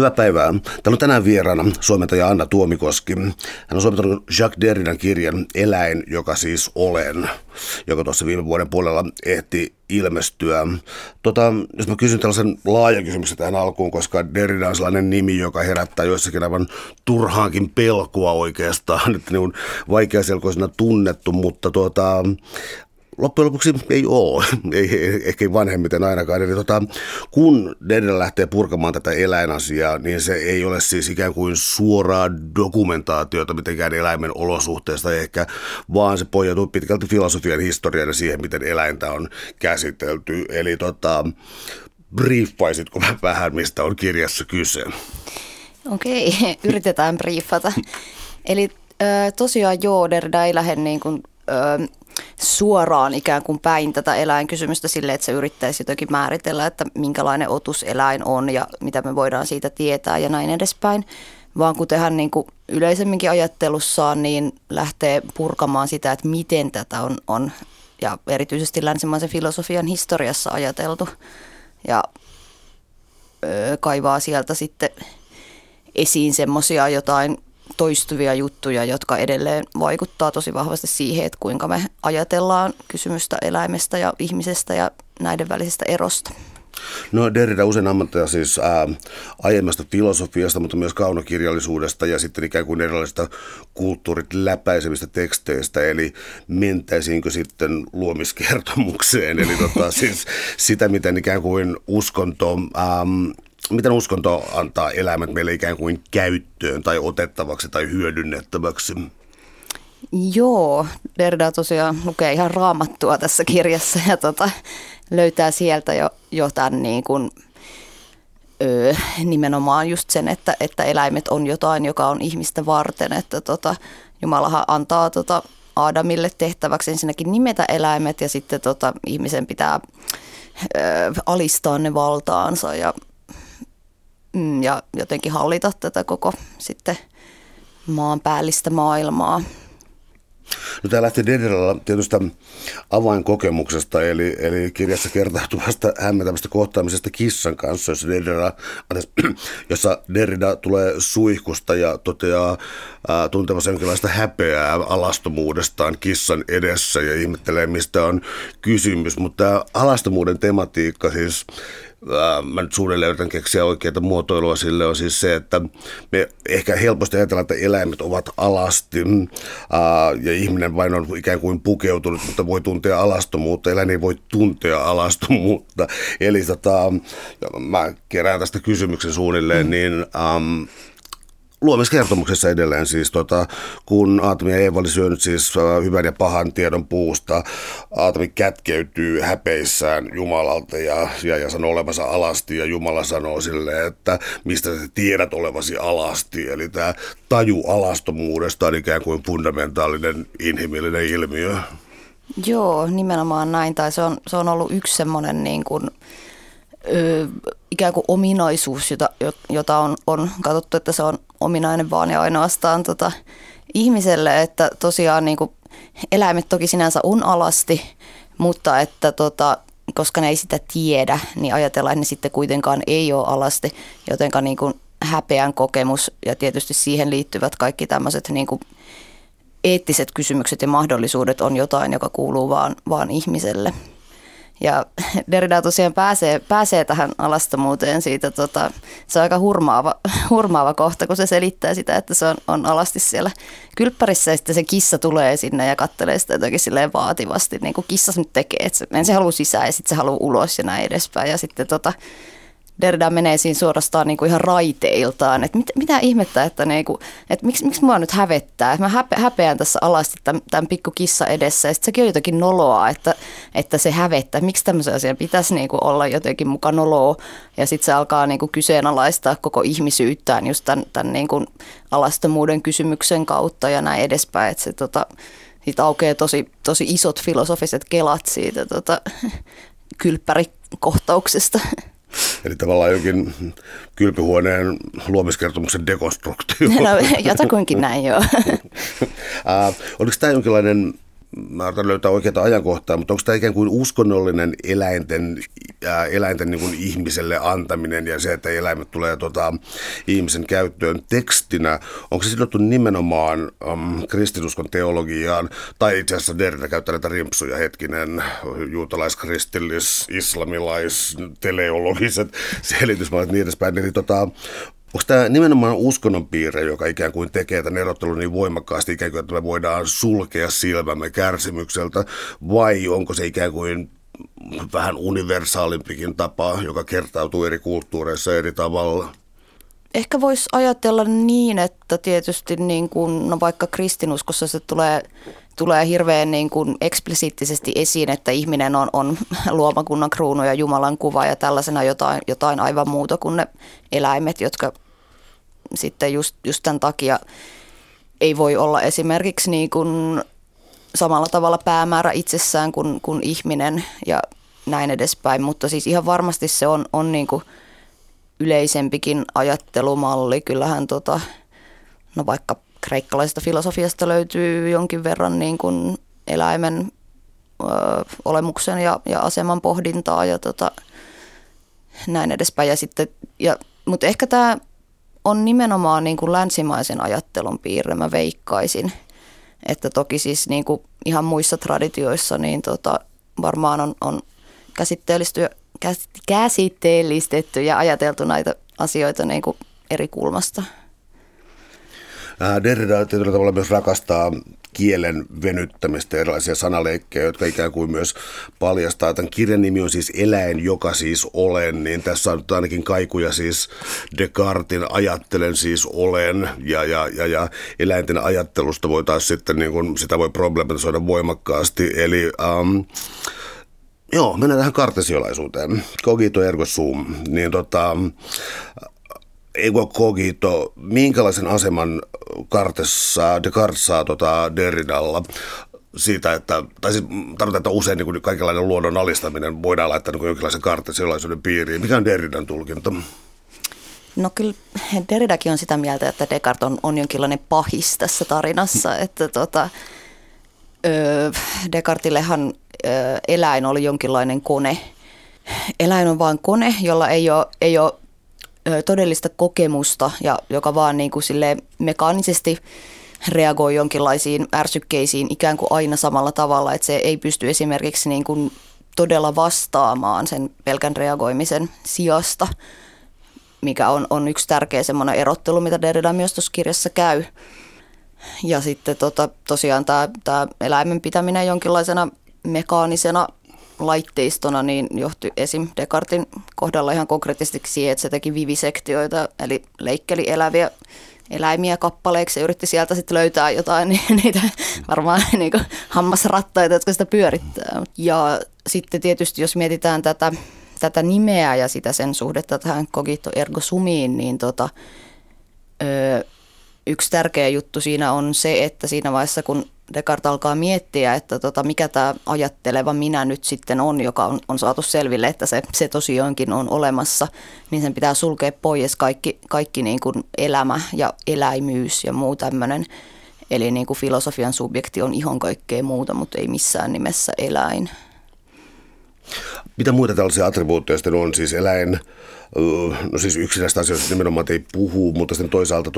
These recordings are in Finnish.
Hyvää päivää. Täällä on tänään vieraana suomentaja Anna Tuomikoski. Hän on suomentanut Jacques Derridan kirjan Eläin, joka siis olen, joka tuossa viime vuoden puolella ehti ilmestyä. Jos mä kysyn tällaisen laajan kysymyksen tähän alkuun, koska Derrida on sellainen nimi, joka herättää joissakin aivan turhaankin pelkoa oikeastaan, että niin on vaikeaselkoisena tunnettu, mutta loppujen lopuksi ei ole, ehkä vanhemmiten ainakaan. Eli kun Derrida lähtee purkamaan tätä eläinasiaa, niin se ei ole siis ikään kuin suoraa dokumentaatiota mitenkään eläimen olosuhteesta ehkä, vaan se pohjautuu pitkälti filosofian historiaan ja siihen, miten eläintä on käsitelty. Eli briefaisitko vähän, mistä on kirjassa kyse? Okei, yritetään briefata. Eli tosiaan Derrida ei lähde niin kuin suoraan ikään kuin päin tätä eläinkysymystä silleen, että se yrittäisi jotenkin määritellä, että minkälainen otus eläin on ja mitä me voidaan siitä tietää ja näin edespäin, vaan kutenhan niin kuin yleisemminkin ajattelussaan niin lähtee purkamaan sitä, että miten tätä on ja erityisesti länsimaisen filosofian historiassa ajateltu ja kaivaa sieltä sitten esiin semmoisia jotain toistuvia juttuja, jotka edelleen vaikuttaa tosi vahvasti siihen, että kuinka me ajatellaan kysymystä eläimestä ja ihmisestä ja näiden välisestä erosta. No Derrida usein ammattia siis aiemmasta filosofiasta, mutta myös kaunokirjallisuudesta ja sitten ikään kuin erilaisista kulttuurit läpäisevistä teksteistä, eli mentäisiinkö sitten luomiskertomukseen, eli siis sitä, miten ikään kuin uskonto miten uskonto antaa eläimet meille ikään kuin käyttöön tai otettavaksi tai hyödynnettäväksi? Joo, Derrida tosiaan lukee ihan raamattua tässä kirjassa ja löytää sieltä jo tämän niin kuin, nimenomaan just sen, että eläimet on jotain, joka on ihmistä varten. Että Jumalahan antaa Aadamille tehtäväksi ensinnäkin nimetä eläimet ja sitten ihmisen pitää alistaa ne valtaansa ja jotenkin hallita tätä koko sitten maanpäällistä maailmaa. No, tämä lähti Derridalla tietystä avainkokemuksesta, eli kirjassa kertautuvasta hämmentävästä kohtaamisesta kissan kanssa, jossa Derrida tulee suihkusta ja toteaa tuntemassa jonkinlaista häpeää alastomuudestaan kissan edessä ja ihmettelee, mistä on kysymys. Mutta alastomuuden tematiikka siis, mä nyt suunnilleen yritän keksiä oikeaa muotoilua sille, on siis se, että me ehkä helposti ajatellaan, että eläimet ovat alasti ja ihminen vain on ikään kuin pukeutunut, mutta voi tuntea alastomuutta. Eläin ei voi tuntea alastomuutta. Eli mä kerään tästä kysymyksen suunnilleen, niin luomiskertomuksessa edelleen siis, kun Aatami ja Eeva oli syönyt siis hyvän ja pahan tiedon puusta, Aatami kätkeytyy häpeissään Jumalalta ja sanoo olevansa alasti ja Jumala sanoo silleen, että mistä sä tiedät olevasi alasti. Eli tämä taju alastomuudesta on ikään kuin fundamentaalinen inhimillinen ilmiö. Joo, nimenomaan näin. Tai se on ollut yksi semmoinen niin kuin ikään kuin ominaisuus, jota on katsottu, että se on ominainen vaan ja ainoastaan ihmiselle, että tosiaan niin kuin eläimet toki sinänsä on alasti, mutta että koska ne ei sitä tiedä, niin ajatellaan, että ne sitten kuitenkaan ei ole alasti, jotenka niin kuin häpeän kokemus ja tietysti siihen liittyvät kaikki tämmöiset niin kuin eettiset kysymykset ja mahdollisuudet on jotain, joka kuuluu vaan ihmiselle. Ja Derrida tosiaan pääsee tähän alastomuuteen siitä, se on aika hurmaava kohta, kun se selittää sitä, että se on alasti siellä kylppärissä ja sitten se kissa tulee sinne ja katselee sitä jotenkin silleen vaativasti, niin kuin kissa nyt tekee, että ensin haluaa sisään ja sitten se haluaa ulos ja näin edespäin ja sitten Derrida menee siinä suorastaan niinku ihan raiteiltaan, että mitä ihmettä, että niinku, et miksi mua nyt hävettää, että mä häpeän tässä alasti tämän pikkukissa edessä ja sitten sekin on jotenkin noloa, että se hävettää, miksi tämmöisen asian pitäisi niinku olla jotenkin muka noloa ja sitten se alkaa niinku kyseenalaistaa koko ihmisyyttään just tämän niinku alastomuuden kysymyksen kautta ja näin edespäin, että se sit aukeaa tosi isot filosofiset kelat siitä kylppärikohtauksesta. Eli tavallaan jokin kylpyhuoneen luomiskertomuksen dekonstruktio. No, jotakuinkin näin, joo. Oliko tämä jonkinlainen mä otan löytää oikeaa ajankohtaa, mutta onko tämä ikään kuin uskonnollinen eläinten niin kuin ihmiselle antaminen ja se, että eläimet tulee ihmisen käyttöön tekstinä, onko se sidottu nimenomaan kristinuskon teologiaan, tai itse asiassa Derrida käyttää näitä rimpsuja hetkinen, juutalaiskristillis, islamilais, teleologiset selitysmaat ja niin edespäin, niin onko tämä nimenomaan uskonnon piirre, joka ikään kuin tekee tämän erottelun niin voimakkaasti, ikään kuin, että me voidaan sulkea silmämme kärsimykseltä, vai onko se ikään kuin vähän universaalimpikin tapa, joka kertautuu eri kulttuureissa eri tavalla? Ehkä voisi ajatella niin, että tietysti niin kun, no vaikka kristinuskossa se tulee hirveän niin kuin eksplisiittisesti esiin, että ihminen on luomakunnan kruunu ja Jumalan kuva ja tällaisena jotain aivan muuta kuin ne eläimet, jotka sitten just tämän takia ei voi olla esimerkiksi niin kuin samalla tavalla päämäärä itsessään kuin ihminen ja näin edespäin, mutta siis ihan varmasti se on niin kuin yleisempikin ajattelumalli. Kyllähän no vaikka kreikkalaisesta filosofiasta löytyy jonkin verran niin kuin eläimen olemuksen ja aseman pohdintaa ja näin edespäin. Ja sitten, mutta ehkä tämä on nimenomaan niin kuin länsimaisen ajattelun piirre, mä veikkaisin. Että toki siis niin kuin ihan muissa traditioissa niin varmaan on käsitteellistetty ja ajateltu näitä asioita niin kuin eri kulmasta. Derrida tietyllä tavalla myös rakastaa kielen venyttämistä, erilaisia sanaleikkejä, jotka ikään kuin myös paljastaa. Tämän kirjan nimi on siis Eläin, joka siis olen, niin tässä on ainakin kaikuja siis Descartesin ajattelen siis olen ja eläinten ajattelusta voi taas sitten, niin kuin, sitä voi problematisoida voimakkaasti, eli joo, mennään tähän kartesiolaisuuteen. Cogito ergo sum. Niin ego cogito, minkälaisen aseman Descartes saa Derridalla siitä, että, tai siis tarvitaan, että usein niin kaikenlainen luonnon alistaminen voidaan laittaa niin jonkinlaisen kartesiolaisuuden piiriin. Mikä on Derridan tulkinta? No kyllä Derridakin on sitä mieltä, että Descartes on jonkinlainen pahis tässä tarinassa, että Descartillehan eläin oli jonkinlainen kone. Eläin on vain kone, jolla ei ole todellista kokemusta ja joka vaan niin kuin mekaanisesti reagoi jonkinlaisiin ärsykkeisiin ikään kuin aina samalla tavalla, että se ei pysty esimerkiksi niin kuin todella vastaamaan sen pelkän reagoimisen sijasta, mikä on yksi tärkeä semmoinen erottelu, mitä Derrida myös tuossa kirjassa käy. Ja sitten tosiaan tämä eläimen pitäminen jonkinlaisena mekaanisena laitteistona niin johtui esim. Descartesin kohdalla ihan konkreettisesti siihen, että se teki vivisektioita, eli leikkeli eläviä eläimiä kappaleiksi ja yritti sieltä sitten löytää jotain niitä varmaan niin kuin hammasrattaita, jotka sitä pyörittää. Ja sitten tietysti jos mietitään tätä nimeä ja sitä sen suhdetta tähän cogito ergo sumiin, niin yksi tärkeä juttu siinä on se, että siinä vaiheessa kun Descartes alkaa miettiä, että mikä tämä ajatteleva minä nyt sitten on, joka on saatu selville, että se tosiaankin on olemassa, niin sen pitää sulkea pois kaikki niin kuin elämä ja eläimyys ja muu tämmöinen. Eli niin kuin filosofian subjekti on ihan kaikkea muuta, mutta ei missään nimessä eläin. Mitä muita tällaisia attribuutteja sitten on? Siis eläin, no siis yksinäistä asioista nimenomaan ei puhu, mutta sitten toisaalta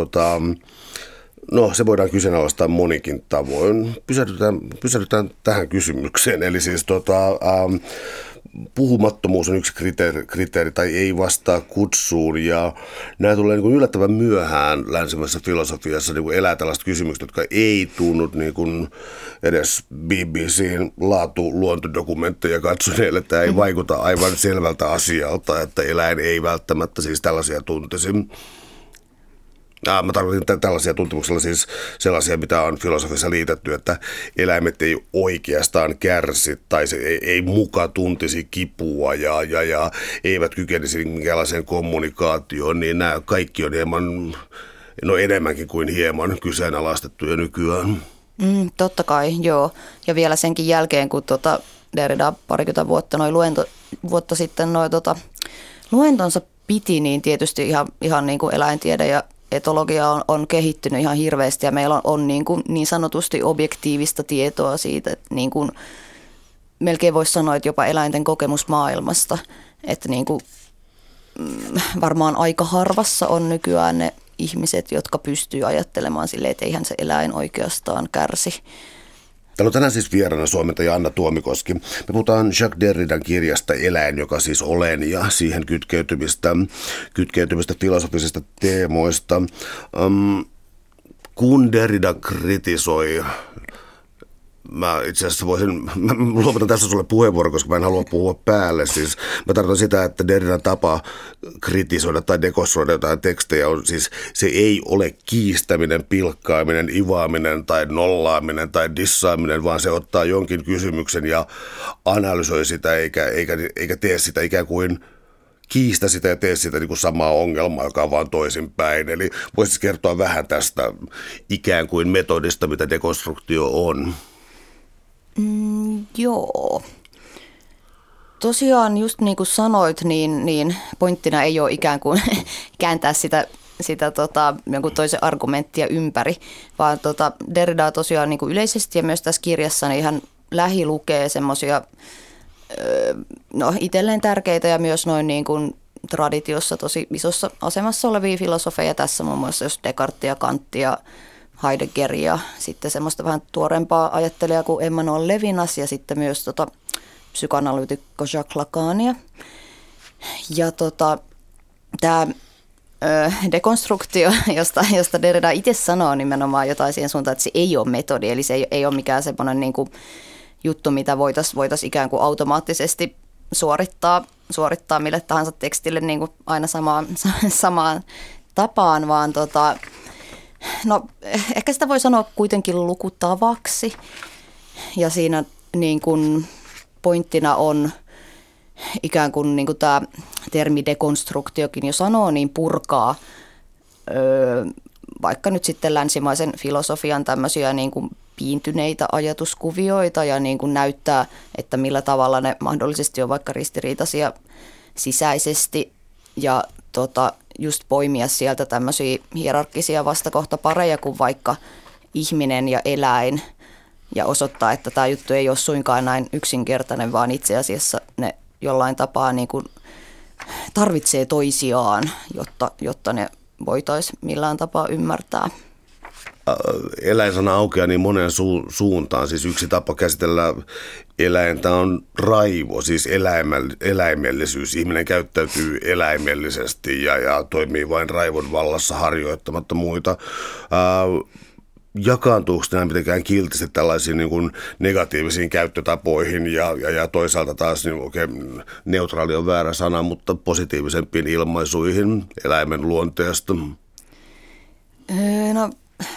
no, se voidaan kyseenalaistaa monikin tavoin. Pysähdytään tähän kysymykseen. Eli siis puhumattomuus on yksi kriteeri tai ei vastaa kutsuun. Ja nämä tulee niin kuin yllättävän myöhään länsimäisessä filosofiassa niin kuin elää tällaiset kysymykset, jotka ei tunnu niin kuin edes BBC:n laatuluontodokumentteja katsoneille. Tämä ei vaikuta aivan selvältä asialta, että eläin ei välttämättä siis tällaisia tuntisi. Mä tarkoitan tällaisia tuntemuksella siis sellaisia, mitä on filosofissa liitetty, että eläimet ei oikeastaan kärsi tai se ei muka tuntisi kipua ja eivät kykenisi minkäänlaiseen kommunikaatioon, niin nämä kaikki on hieman, no enemmänkin kuin hieman kyseenalaistettuja nykyään. Totta kai, joo. Ja vielä senkin jälkeen, kun Derrida parikymmentä vuotta, vuotta sitten luentonsa piti, niin tietysti ihan niin kuin eläintiede ja etologia on kehittynyt ihan hirveästi ja meillä on niin sanotusti objektiivista tietoa siitä, että niin kuin melkein voisi sanoa, että jopa eläinten kokemus maailmasta, että niin kuin varmaan aika harvassa on nykyään ne ihmiset, jotka pystyy ajattelemaan silleen, että eihän se eläin oikeastaan kärsi. Täällä on tänään siis vieraana suomentaja Anna Tuomikoski. Me puhutaan Jacques Derridan kirjasta Eläin, joka siis olen, ja siihen kytkeytymistä filosofisista teemoista. Kun Derrida kritisoi, mä itse asiassa mä luovutan tässä sulle puheenvuoron, koska mä en halua puhua päälle. Siis mä tarkoitan sitä, että Derridan tapa kritisoida tai dekonstruoida jotain tekstejä on siis, se ei ole kiistäminen, pilkkaaminen, ivaaminen tai nollaaminen tai dissaaminen, vaan se ottaa jonkin kysymyksen ja analysoi sitä eikä tee sitä ikään kuin kiistä sitä ja tee sitä niin kuin samaa ongelmaa, joka on vaan toisinpäin. Eli voisit kertoa vähän tästä ikään kuin metodista, mitä dekonstruktio on. Joo. Tosiaan just niin kuin sanoit, niin pointtina ei ole ikään kuin kääntää sitä jonkun toisen argumenttia ympäri, vaan Derridaa tosiaan niin kuin yleisesti ja myös tässä kirjassa niin ihan lähilukee semmoisia itselleen tärkeitä ja myös noin niin kuin traditiossa tosi isossa asemassa olevia filosofeja, tässä muun muassa just Descartes ja Kant ja Heidegger ja sitten semmoista vähän tuorempaa ajattelijaa kuin Emmanuel Levinas ja sitten myös psykoanalyytikko Jacques Lacania. Ja tämä dekonstruktio, josta Derrida itse sanoo nimenomaan jotain siihen suuntaan, että se ei ole metodi, eli se ei ole mikään semmoinen niin kuin juttu, mitä voitaisiin ikään kuin automaattisesti suorittaa mille tahansa tekstille niin kuin aina samaan tapaan, vaan no, ehkä sitä voi sanoa kuitenkin lukutavaksi, ja siinä niin kuin pointtina on ikään kuin, tämä termi dekonstruktiokin jo sanoo, niin purkaa vaikka nyt sitten länsimaisen filosofian tämmöisiä niin kuin piintyneitä ajatuskuvioita ja niin kuin näyttää, että millä tavalla ne mahdollisesti on vaikka ristiriitaisia sisäisesti ja just poimia sieltä tämmöisiä hierarkkisia vastakohtapareja kuin vaikka ihminen ja eläin ja osoittaa, että tämä juttu ei ole suinkaan näin yksinkertainen, vaan itse asiassa ne jollain tapaa niin kuin tarvitsee toisiaan, jotta ne voitaisiin millään tapaa ymmärtää. Eläinsana aukeaa niin monen suuntaan. Siis yksi tapa käsitellä eläintä on raivo, siis eläimellisyys. Ihminen käyttäytyy eläimellisesti ja toimii vain raivon vallassa harjoittamatta muita. Jakaantuuko nämä mitenkään kiltisti tällaisiin niin kuin negatiivisiin käyttötapoihin ja toisaalta taas niin neutraali on väärä sana, mutta positiivisempiin ilmaisuihin eläimen luonteesta? No,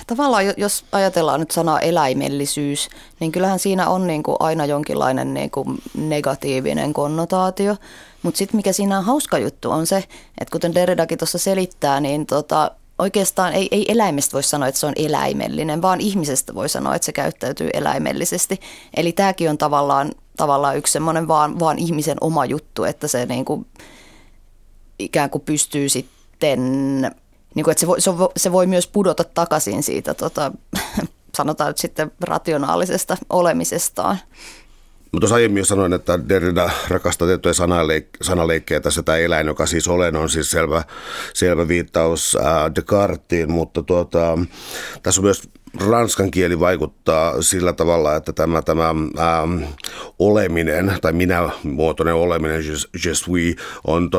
tavallaan jos ajatellaan nyt sanaa eläimellisyys, niin kyllähän siinä on niin kuin aina jonkinlainen niin kuin negatiivinen konnotaatio. Mutta sitten mikä siinä on hauska juttu on se, että kuten Derridakin tuossa selittää, niin oikeastaan ei eläimestä voi sanoa, että se on eläimellinen, vaan ihmisestä voi sanoa, että se käyttäytyy eläimellisesti. Eli tämäkin on tavallaan yksi semmoinen vaan ihmisen oma juttu, että se niin kuin ikään kuin pystyy sitten... Niin kuin, että se voi myös pudota takaisin siitä, sanotaan nyt sitten rationaalisesta olemisestaan. Mutta tuossa aiemmin jo sanoin, että Derrida rakastaa tiettyjä sanaleikkejä tässä. Tämä eläin, joka siis olen, on siis selvä viittaus Descartesiin, mutta tässä on myös ranskan kieli vaikuttaa sillä tavalla, että tämä oleminen tai minä-muotoinen oleminen, je suis, on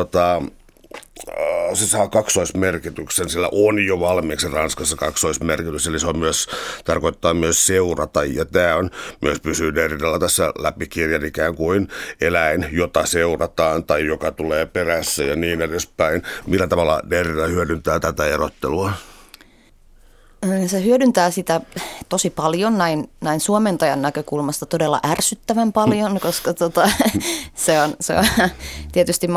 se saa kaksoismerkityksen, sillä on jo valmiiksi Ranskassa kaksoismerkitys, eli se on myös, tarkoittaa myös seurata, ja tämä on myös pysyy Derridalla tässä läpikirjan ikään kuin eläin, jota seurataan tai joka tulee perässä ja niin edespäin. Millä tavalla Derrida hyödyntää tätä erottelua? Se hyödyntää sitä tosi paljon, näin suomentajan näkökulmasta todella ärsyttävän paljon, koska se on tietysti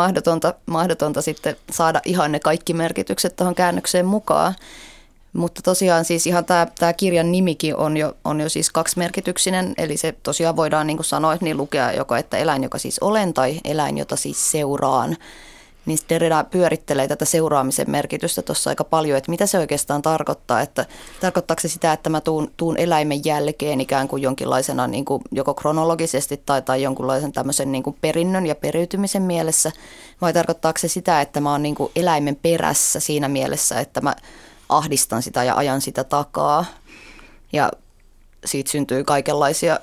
mahdotonta sitten saada ihan ne kaikki merkitykset tuohon käännökseen mukaan. Mutta tosiaan siis ihan tämä kirjan nimikin on jo siis kaksimerkityksinen, eli se tosiaan voidaan niin kuin sanoa, niin lukea joko, että eläin, joka siis olen, tai eläin, jota siis seuraan. niin Derrida pyörittelee tätä seuraamisen merkitystä tuossa aika paljon, että mitä se oikeastaan tarkoittaa, että tarkoittaako se sitä, että mä tuun eläimen jälkeen ikään kuin jonkinlaisena niin kuin joko kronologisesti tai jonkunlaisen tämmöisen niin kuin perinnön ja periytymisen mielessä, vai tarkoittaako se sitä, että mä oon niin kuin eläimen perässä siinä mielessä, että mä ahdistan sitä ja ajan sitä takaa ja siitä syntyy kaikenlaisia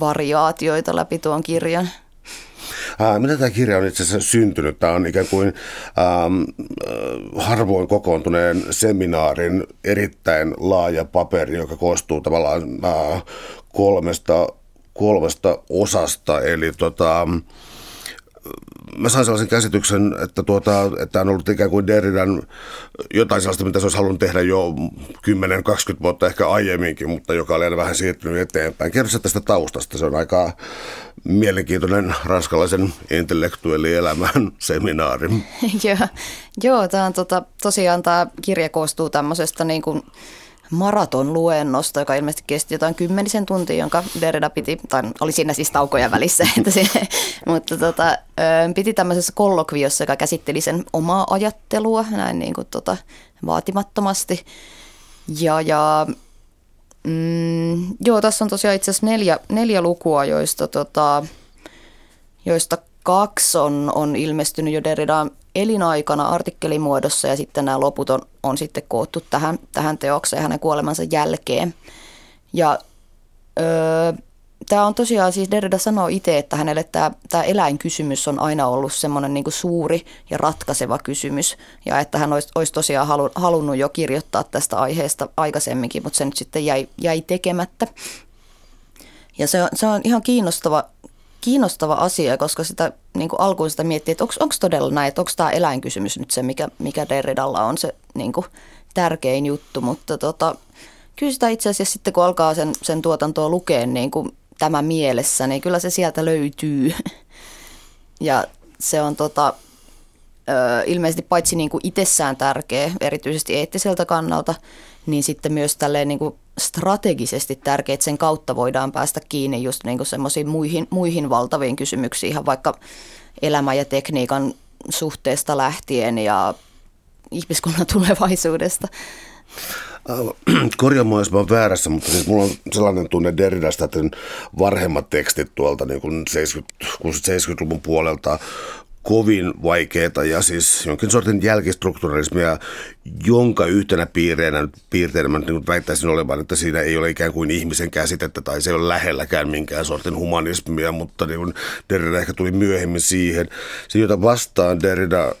variaatioita läpi tuon kirjan. Mitä tämä kirja on itse asiassa syntynyt? Tämä on ikään kuin harvoin kokoontuneen seminaarin erittäin laaja paperi, joka koostuu tavallaan kolmesta osasta. Eli mä sain sellaisen käsityksen, että on ollut ikään kuin Derridan jotain sellaista, mitä se olisi halunnut tehdä jo 10-20 vuotta ehkä aiemminkin, mutta joka oli vähän siirtynyt eteenpäin. Kerro tästä taustasta, se on aika mielenkiintoinen ranskalaisen intellektuellielämän seminaari. Joo, tämä on tosiaan tämä kirja koostuu tämmöisestä niin kuin maratonluennosta, joka ilmeisesti kesti jotain 10 tuntia, jonka Derrida piti, tai oli siinä siis taukoja välissä, mutta piti tämmöisessä kollokviossa, joka käsitteli sen omaa ajattelua, näin niin kuin vaatimattomasti. Ja tässä on tosiaan itse asiassa neljä lukua, joista 2 on ilmestynyt jo Derridaan elinaikana artikkelimuodossa ja sitten nämä loput on sitten koottu tähän teokseen hänen kuolemansa jälkeen. Ja tämä on tosiaan, siis Derrida sanoo itse, että hänelle tämä eläinkysymys on aina ollut semmoinen niin kuin suuri ja ratkaiseva kysymys ja että hän olisi tosiaan halunnut jo kirjoittaa tästä aiheesta aikaisemminkin, mutta se nyt sitten jäi tekemättä. Ja se on ihan kiinnostava asia, koska sitä niin kuin alkuun sitä miettii, että onko todella näin, että onko tämä eläinkysymys nyt se, mikä Derridalla on se niin kuin tärkein juttu, mutta kyllä sitä itse asiassa sitten, kun alkaa sen tuotantoa lukea niin kuin tämä mielessä, niin kyllä se sieltä löytyy. Ja se on ilmeisesti paitsi niin kuin itsessään tärkeä, erityisesti eettiseltä kannalta, niin sitten myös tälleen niin kuin strategisesti tärkeää, että sen kautta voidaan päästä kiinni just niin kuin semmoisiin muihin valtaviin kysymyksiin, ihan vaikka elämän ja tekniikan suhteesta lähtien ja ihmiskunnan tulevaisuudesta. Korjaamaan, jos mä oon väärässä, mutta siis mulla on sellainen tunne Derridasta, että varhemmat tekstit tuolta niin kuin 70-luvun puolelta kovin vaikeita ja siis jonkin sortin jälkistrukturalismia, jonka yhtenä piirteenä mä nyt väittäisin olevan, että siinä ei ole ikään kuin ihmisen käsitettä tai se ei ole lähelläkään minkään sortin humanismia, mutta niin Derrida ehkä tuli myöhemmin siihen. Se, jota vastaan Derrida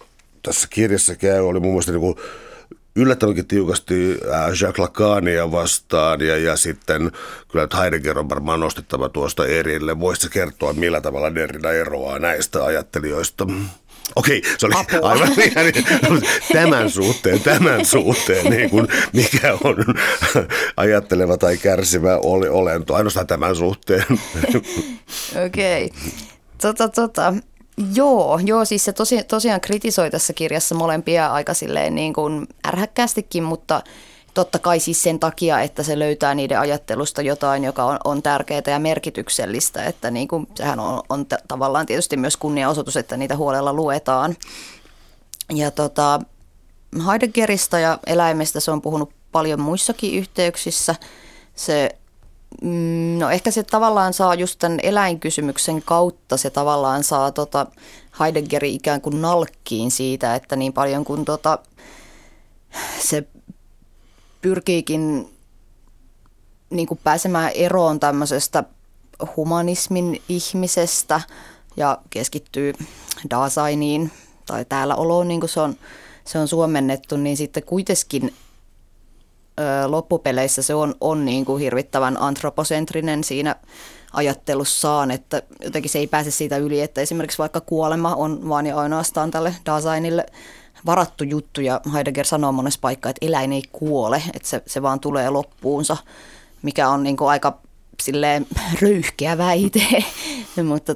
tässä kirjassa käy, oli muun muassa niin kuin yllättävänkin tiukasti Jacques Lacania vastaan ja sitten kyllä Heidegger on varmaan nostettava tuosta erille. Voisitko kertoa, millä tavalla Derrida eroaa näistä ajattelijoista? Okei, se oli apua. Aivan tämän suhteen niin kuin mikä on ajatteleva tai kärsivä olento, ainoastaan tämän suhteen. Okei, Joo, siis se tosiaan kritisoi tässä kirjassa molempia aika silleen niin kuin ärhäkkäästikin, mutta totta kai siis sen takia, että se löytää niiden ajattelusta jotain, joka on tärkeää ja merkityksellistä, että niin kuin, sehän on tavallaan tietysti myös kunniaosoitus, että niitä huolella luetaan. Ja Heideggerista ja eläimestä se on puhunut paljon muissakin yhteyksissä. No ehkä se tavallaan saa just tämän eläinkysymyksen kautta, se tavallaan saa Heideggerin ikään kuin nalkkiin siitä, että niin paljon kuin se pyrkiikin niin kuin pääsemään eroon tämmöisestä humanismin ihmisestä ja keskittyy Daseiniin tai täällä oloon, niin kuin se on suomennettu, niin sitten kuitenkin loppupeleissä se on niin kuin hirvittävän antroposentrinen siinä ajattelussaan, että jotenkin se ei pääse siitä yli, että esimerkiksi vaikka kuolema on vaan ja ainoastaan tälle Daseinille varattu juttu, ja Heidegger sanoo monessa paikkaa, että eläin ei kuole, että se vaan tulee loppuunsa, mikä on niin kuin aika silleen röyhkeä väite, mutta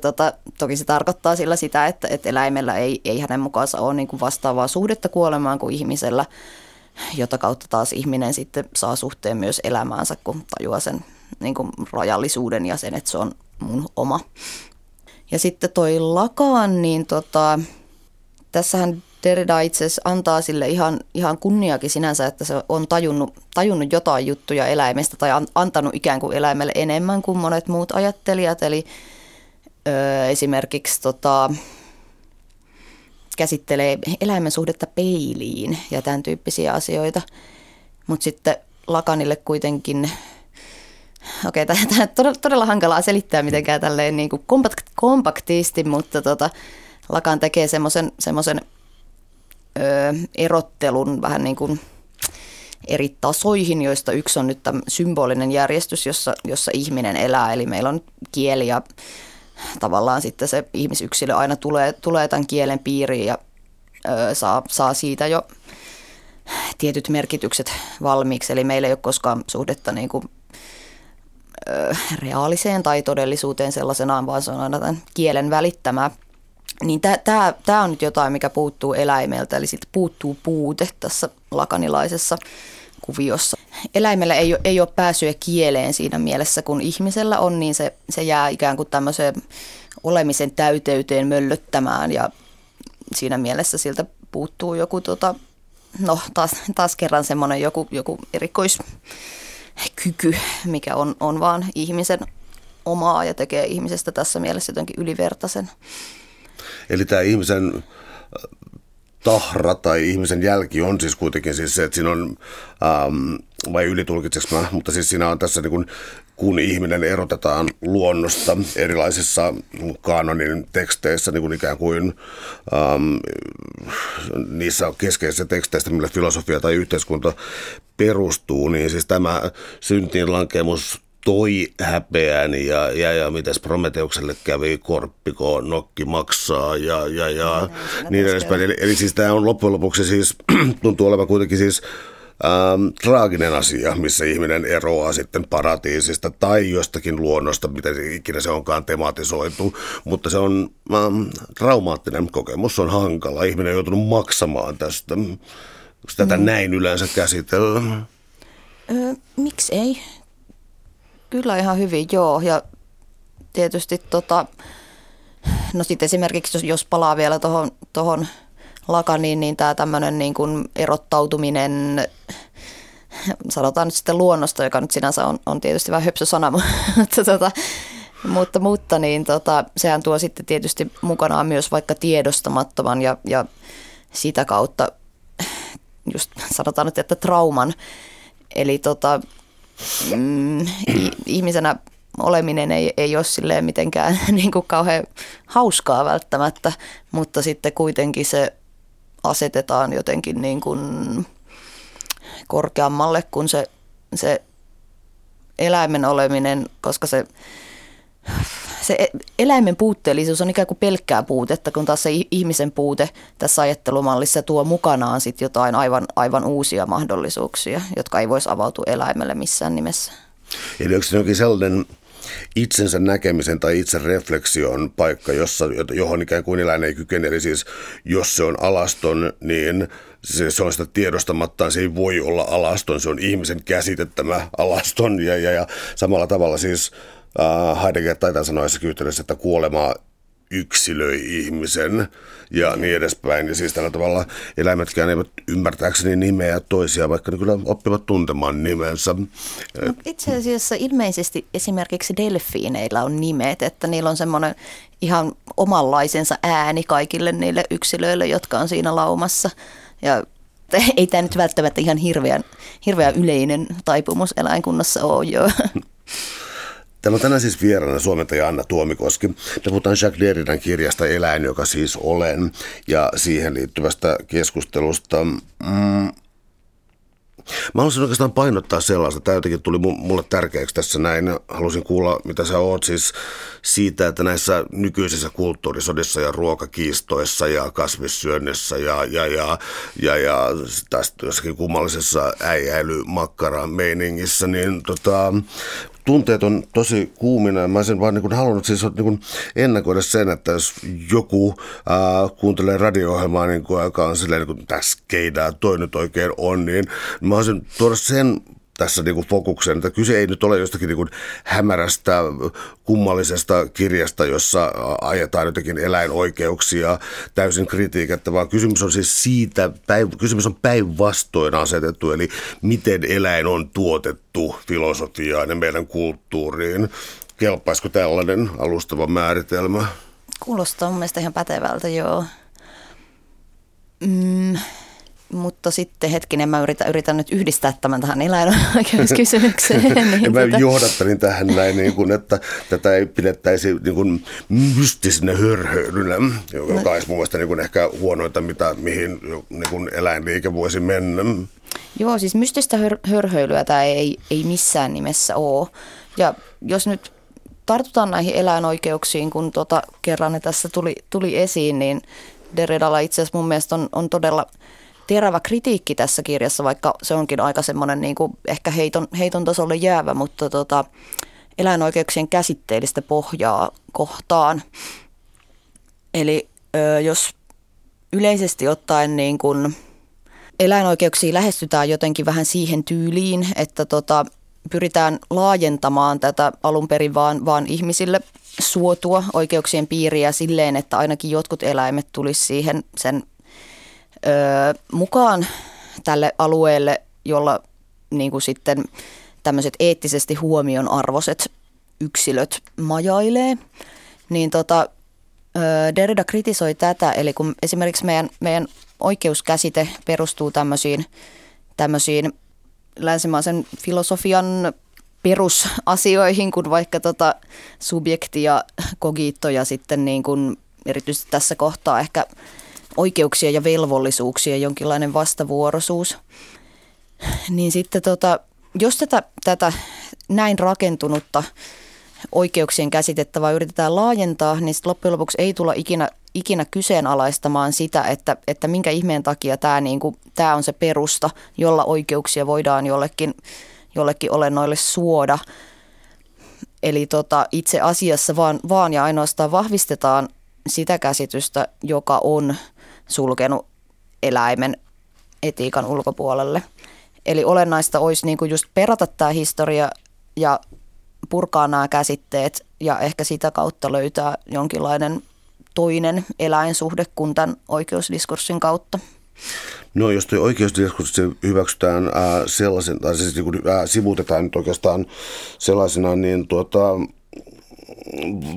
toki se tarkoittaa sillä sitä, että eläimellä ei hänen mukaansa ole niin kuin vastaavaa suhdetta kuolemaan kuin ihmisellä, jota kautta taas ihminen sitten saa suhteen myös elämäänsä, kun tajuaa sen niin kuin rajallisuuden ja sen, että se on mun oma. Ja sitten toi Lacan, niin Tässähän Derrida itse asiassa antaa sille ihan kunniakin sinänsä, että se on tajunnut jotain juttuja eläimestä tai antanut ikään kuin eläimelle enemmän kuin monet muut ajattelijat. Eli esimerkiksi käsittelee eläimen suhdetta peiliin ja tämän tyyppisiä asioita. Mutta sitten Lacanille kuitenkin, okei, tämä on todella hankalaa selittää mitenkään tälleen niin kuin kompaktisti, mutta Lacan tekee semmoisen erottelun vähän niin kuin eri tasoihin, joista yksi on nyt tämä symbolinen järjestys, jossa ihminen elää. Eli meillä on kieli ja tavallaan sitten se ihmisyksilö aina tulee tämän kielen piiriin ja saa siitä jo tietyt merkitykset valmiiksi. Eli meillä ei ole koskaan suhdetta niin kuin reaaliseen tai todellisuuteen sellaisenaan, vaan se on aina tämän kielen välittämää. Niin tämä on nyt jotain, mikä puuttuu eläimeltä, eli siitä puuttuu puute tässä lakanilaisessa kuviossa. Eläimellä ei ole pääsyä kieleen siinä mielessä, kun ihmisellä on, niin se jää ikään kuin tämmöiseen olemisen täyteyteen möllöttämään, ja siinä mielessä siltä puuttuu joku, taas kerran semmoinen joku erikoiskyky, mikä on vaan ihmisen omaa ja tekee ihmisestä tässä mielessä jotenkin ylivertaisen. Eli tämä ihmisen tahra tai ihmisen jälki on siis kuitenkin siis se, että siinä on, vai ylitulkitseeko mä, mutta siis siinä on tässä niin kun ihminen erotetaan luonnosta erilaisissa kaanonin teksteissä, niin kuin ikään kuin niissä keskeisissä teksteissä, millä filosofia tai yhteiskunta perustuu, niin siis tämä syntiinlankemus toi häpeäni ja mitäs Prometeukselle kävi, Korppiko, Nokki maksaa ja niin edespäin. Eli siis tämä on loppujen lopuksi siis tuntuu olevan kuitenkin siis traaginen asia, missä ihminen eroaa sitten paratiisista tai jostakin luonnosta, miten ikinä se onkaan tematisoitu, mutta se on traumaattinen kokemus, se on hankala, ihminen on joutunut maksamaan tästä, tätä näin yleensä käsitellään. Miksi ei? Kyllä ihan hyvin, joo. Ja tietysti no sitten esimerkiksi jos palaa vielä tuohon Lacaniin, niin tämä tämmöinen niin kuin erottautuminen, sanotaan nyt sitten luonnosta, joka nyt sinänsä on tietysti vähän höpsö sana, mutta niin sehän tuo sitten tietysti mukanaan myös vaikka tiedostamattoman ja sitä kautta just sanotaan nyt, että trauman, eli ihmisenä oleminen ei ole silleen mitenkään niin kuin kauhean hauskaa välttämättä, mutta sitten kuitenkin se asetetaan jotenkin niin kuin korkeammalle kuin se eläimen oleminen, koska se eläimen puutteellisuus on ikään kuin pelkkää puutetta, kun taas se ihmisen puute tässä ajattelumallissa tuo mukanaan sit jotain aivan uusia mahdollisuuksia, jotka ei voisi avautua eläimelle missään nimessä. Eli onko se jokin sellainen itsensä näkemisen tai itserefleksion paikka, johon ikään kuin eläin ei kykene, eli siis jos se on alaston, niin se on sitä tiedostamattaan, se ei voi olla alaston, se on ihmisen käsitettämä alaston ja samalla tavalla siis Heidegger taitaa sanoa jossakin yhteydessä, että kuolema yksilöi ihmisen ja niin edespäin. Ja siis tällä tavalla eläimetkään eivät ymmärtääkseni nimeä toisiaan, vaikka ne kyllä oppivat tuntemaan nimensä. No, itse asiassa ilmeisesti esimerkiksi delfiineillä on nimet, että niillä on semmoinen ihan omanlaisensa ääni kaikille niille yksilöille, jotka on siinä laumassa. Ja ei tämä nyt välttämättä ihan hirveän yleinen taipumus eläinkunnassa ole, joo. Täällä on tänään siis vieraana suomentaja Anna Tuomikoski. Me puhutaan Jacques Derridan kirjasta Eläin, joka siis olen, ja siihen liittyvästä keskustelusta. Mä haluaisin oikeastaan painottaa sellaista. Tämä jotenkin tuli mulle tärkeäksi tässä näin. Halusin kuulla, mitä sä oot siis siitä, että näissä nykyisissä kulttuurisodissa ja ruokakiistoissa ja kasvissyönnissä ja tästä jossakin kummallisessa äijäily-makkara-meiningissä, niin tunteet on tosi kuumina. Mä olisin vaan niin kuin halunnut siis niin kuin ennakoida sen, että jos joku kuuntelee radio-ohjelmaa, niin joka on silleen, niin kuin tässä keidään, toi nyt oikein on, niin mä olisin tuoda sen tässä niin kuin fokukseen, että kyse ei nyt ole jostakin niin kuin hämärästä, kummallisesta kirjasta, jossa ajetaan jotenkin eläinoikeuksia täysin kritiikettä, vaan kysymys on siis siitä, kysymys on päinvastoin asetettu, eli miten eläin on tuotettu filosofiaan ja meidän kulttuuriin. Kelpaisiko tällainen alustava määritelmä? Kuulostaa mun mielestä ihan pätevältä, joo. Mutta sitten hetkinen, mä yritän nyt yhdistää tämän tähän eläinoikeuskysymykseen. Niin mä johdattelin tähän näin, niin kuin, että tätä ei pidettäisi niin kuin mystisenä hörhöilynä, joka olisi mun mielestä niin kuin ehkä huonoita, mihin niin kuin eläinliike voisi mennä. Joo, siis mystistä hörhöilyä tämä ei missään nimessä ole. Ja jos nyt tartutaan näihin eläinoikeuksiin, kun kerran ne tässä tuli esiin, niin Derridalla itse asiassa mun mielestä on todella terävä kritiikki tässä kirjassa, vaikka se onkin aika semmoinen niin kuin ehkä heiton tasolle jäävä, mutta eläinoikeuksien käsitteellistä pohjaa kohtaan. Eli jos yleisesti ottaen niin kuin eläinoikeuksia lähestytään jotenkin vähän siihen tyyliin, että pyritään laajentamaan tätä alun perin vaan ihmisille suotua oikeuksien piiriä silleen, että ainakin jotkut eläimet tulisi siihen sen mukaan tälle alueelle, jolla niin kuin sitten tämmöiset eettisesti huomionarvoiset yksilöt majailee, niin Derrida kritisoi tätä, eli kun esimerkiksi meidän oikeuskäsite perustuu tämmöisiin länsimaisen filosofian perusasioihin, kun vaikka subjekti ja kogito ja sitten niin kuin erityisesti tässä kohtaa ehkä oikeuksia ja velvollisuuksia, jonkinlainen vastavuoroisuus, niin sitten jos tätä näin rakentunutta oikeuksien käsitettä vaan yritetään laajentaa, niin loppujen lopuksi ei tulla ikinä kyseenalaistamaan sitä, että minkä ihmeen takia tämä niinku, tää on se perusta, jolla oikeuksia voidaan jollekin olennoille suoda. Eli itse asiassa vaan ja ainoastaan vahvistetaan sitä käsitystä, joka on sulkenut eläimen etiikan ulkopuolelle. Eli olennaista olisi niinku just perata tämä historia ja purkaa nämä käsitteet ja ehkä sitä kautta löytää jonkinlainen toinen eläinsuhde kuin tämän oikeusdiskurssin kautta. No jos tuo oikeusdiskurssi hyväksytään sellaisen, tai siis sivuutetaan nyt oikeastaan sellaisena, niin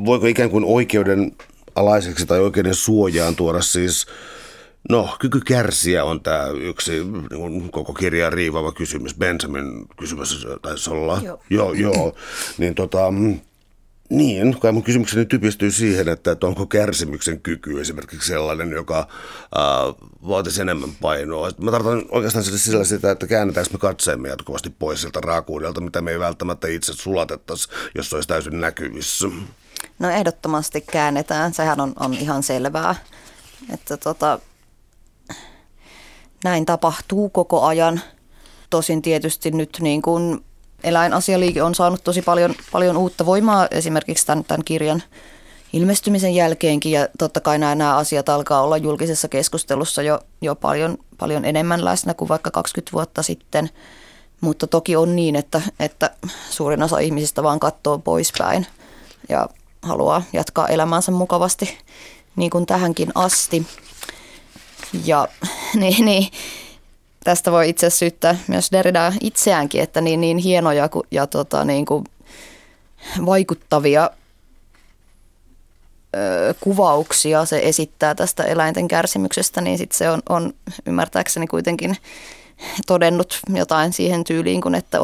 voiko ikään kuin oikeuden alaiseksi tai oikeuden suojaan tuoda siis, no kyky kärsiä on tämä yksi niin koko kirjaa riivaava kysymys, Benthamin kysymys taisi olla. Joo. Niin niin, kai mun kysymykseni typistyy siihen, että onko kärsimyksen kyky esimerkiksi sellainen, joka vaatisi enemmän painoa. Mä tarkoitan oikeastaan sillä sitä, että käännetäänkö me katseemme jatkuvasti pois siltä raakuudelta, mitä me ei välttämättä itse sulatettaisi, jos se olisi täysin näkyvissä. No ehdottomasti käännetään, sehän on ihan selvää, että näin tapahtuu koko ajan. Tosin tietysti nyt niin kuin eläinasialiike on saanut tosi paljon uutta voimaa esimerkiksi tämän kirjan ilmestymisen jälkeenkin, ja totta kai nämä asiat alkaa olla julkisessa keskustelussa jo paljon enemmän läsnä kuin vaikka 20 vuotta sitten, mutta toki on niin, että suurin osa ihmisistä vaan katsoo poispäin ja haluaa jatkaa elämäänsä mukavasti niin kuin tähänkin asti. Ja niin. Tästä voi itse asiassa syyttää myös Derridaa itseäänkin, että niin hienoja ja niin kuin vaikuttavia kuvauksia se esittää tästä eläinten kärsimyksestä, niin sitten se on ymmärtääkseni kuitenkin todennut jotain siihen tyyliin, kun että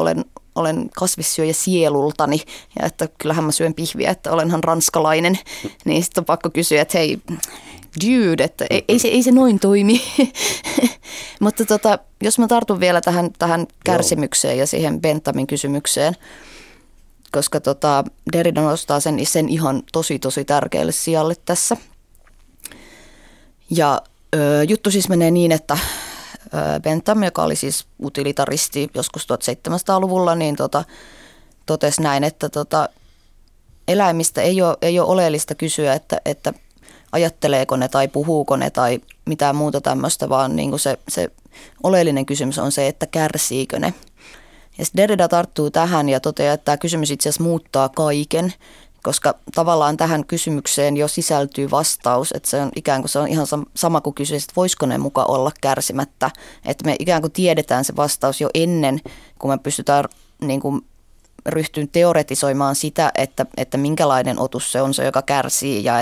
olen kasvissyöjä sielultani ja että kyllähän mä syön pihviä, että olenhan ranskalainen, niin sitten on pakko kysyä, että hei dude, että ei se noin toimi. Mutta jos mä tartun vielä tähän kärsimykseen ja siihen Benthamin kysymykseen, koska Derrida nostaa sen ihan tosi tärkeälle sijalle tässä. Ja juttu siis menee niin, että Bentham, joka oli siis utilitaristi joskus 1700-luvulla, niin totesi näin, että eläimistä ei ole oleellista kysyä, että ajatteleeko ne tai puhuuko ne tai mitään muuta tämmöistä, vaan niin kuin se oleellinen kysymys on se, että kärsiikö ne. Ja Derrida tarttuu tähän ja toteaa, että tämä kysymys itse asiassa muuttaa kaiken, koska tavallaan tähän kysymykseen jo sisältyy vastaus, että se on ikään kuin se on ihan sama kuin kysyä, että voisiko ne muka olla kärsimättä. Että me ikään kuin tiedetään se vastaus jo ennen, kun me pystytään niin kuin ryhtymään teoretisoimaan sitä, että minkälainen otus se on se, joka kärsii ja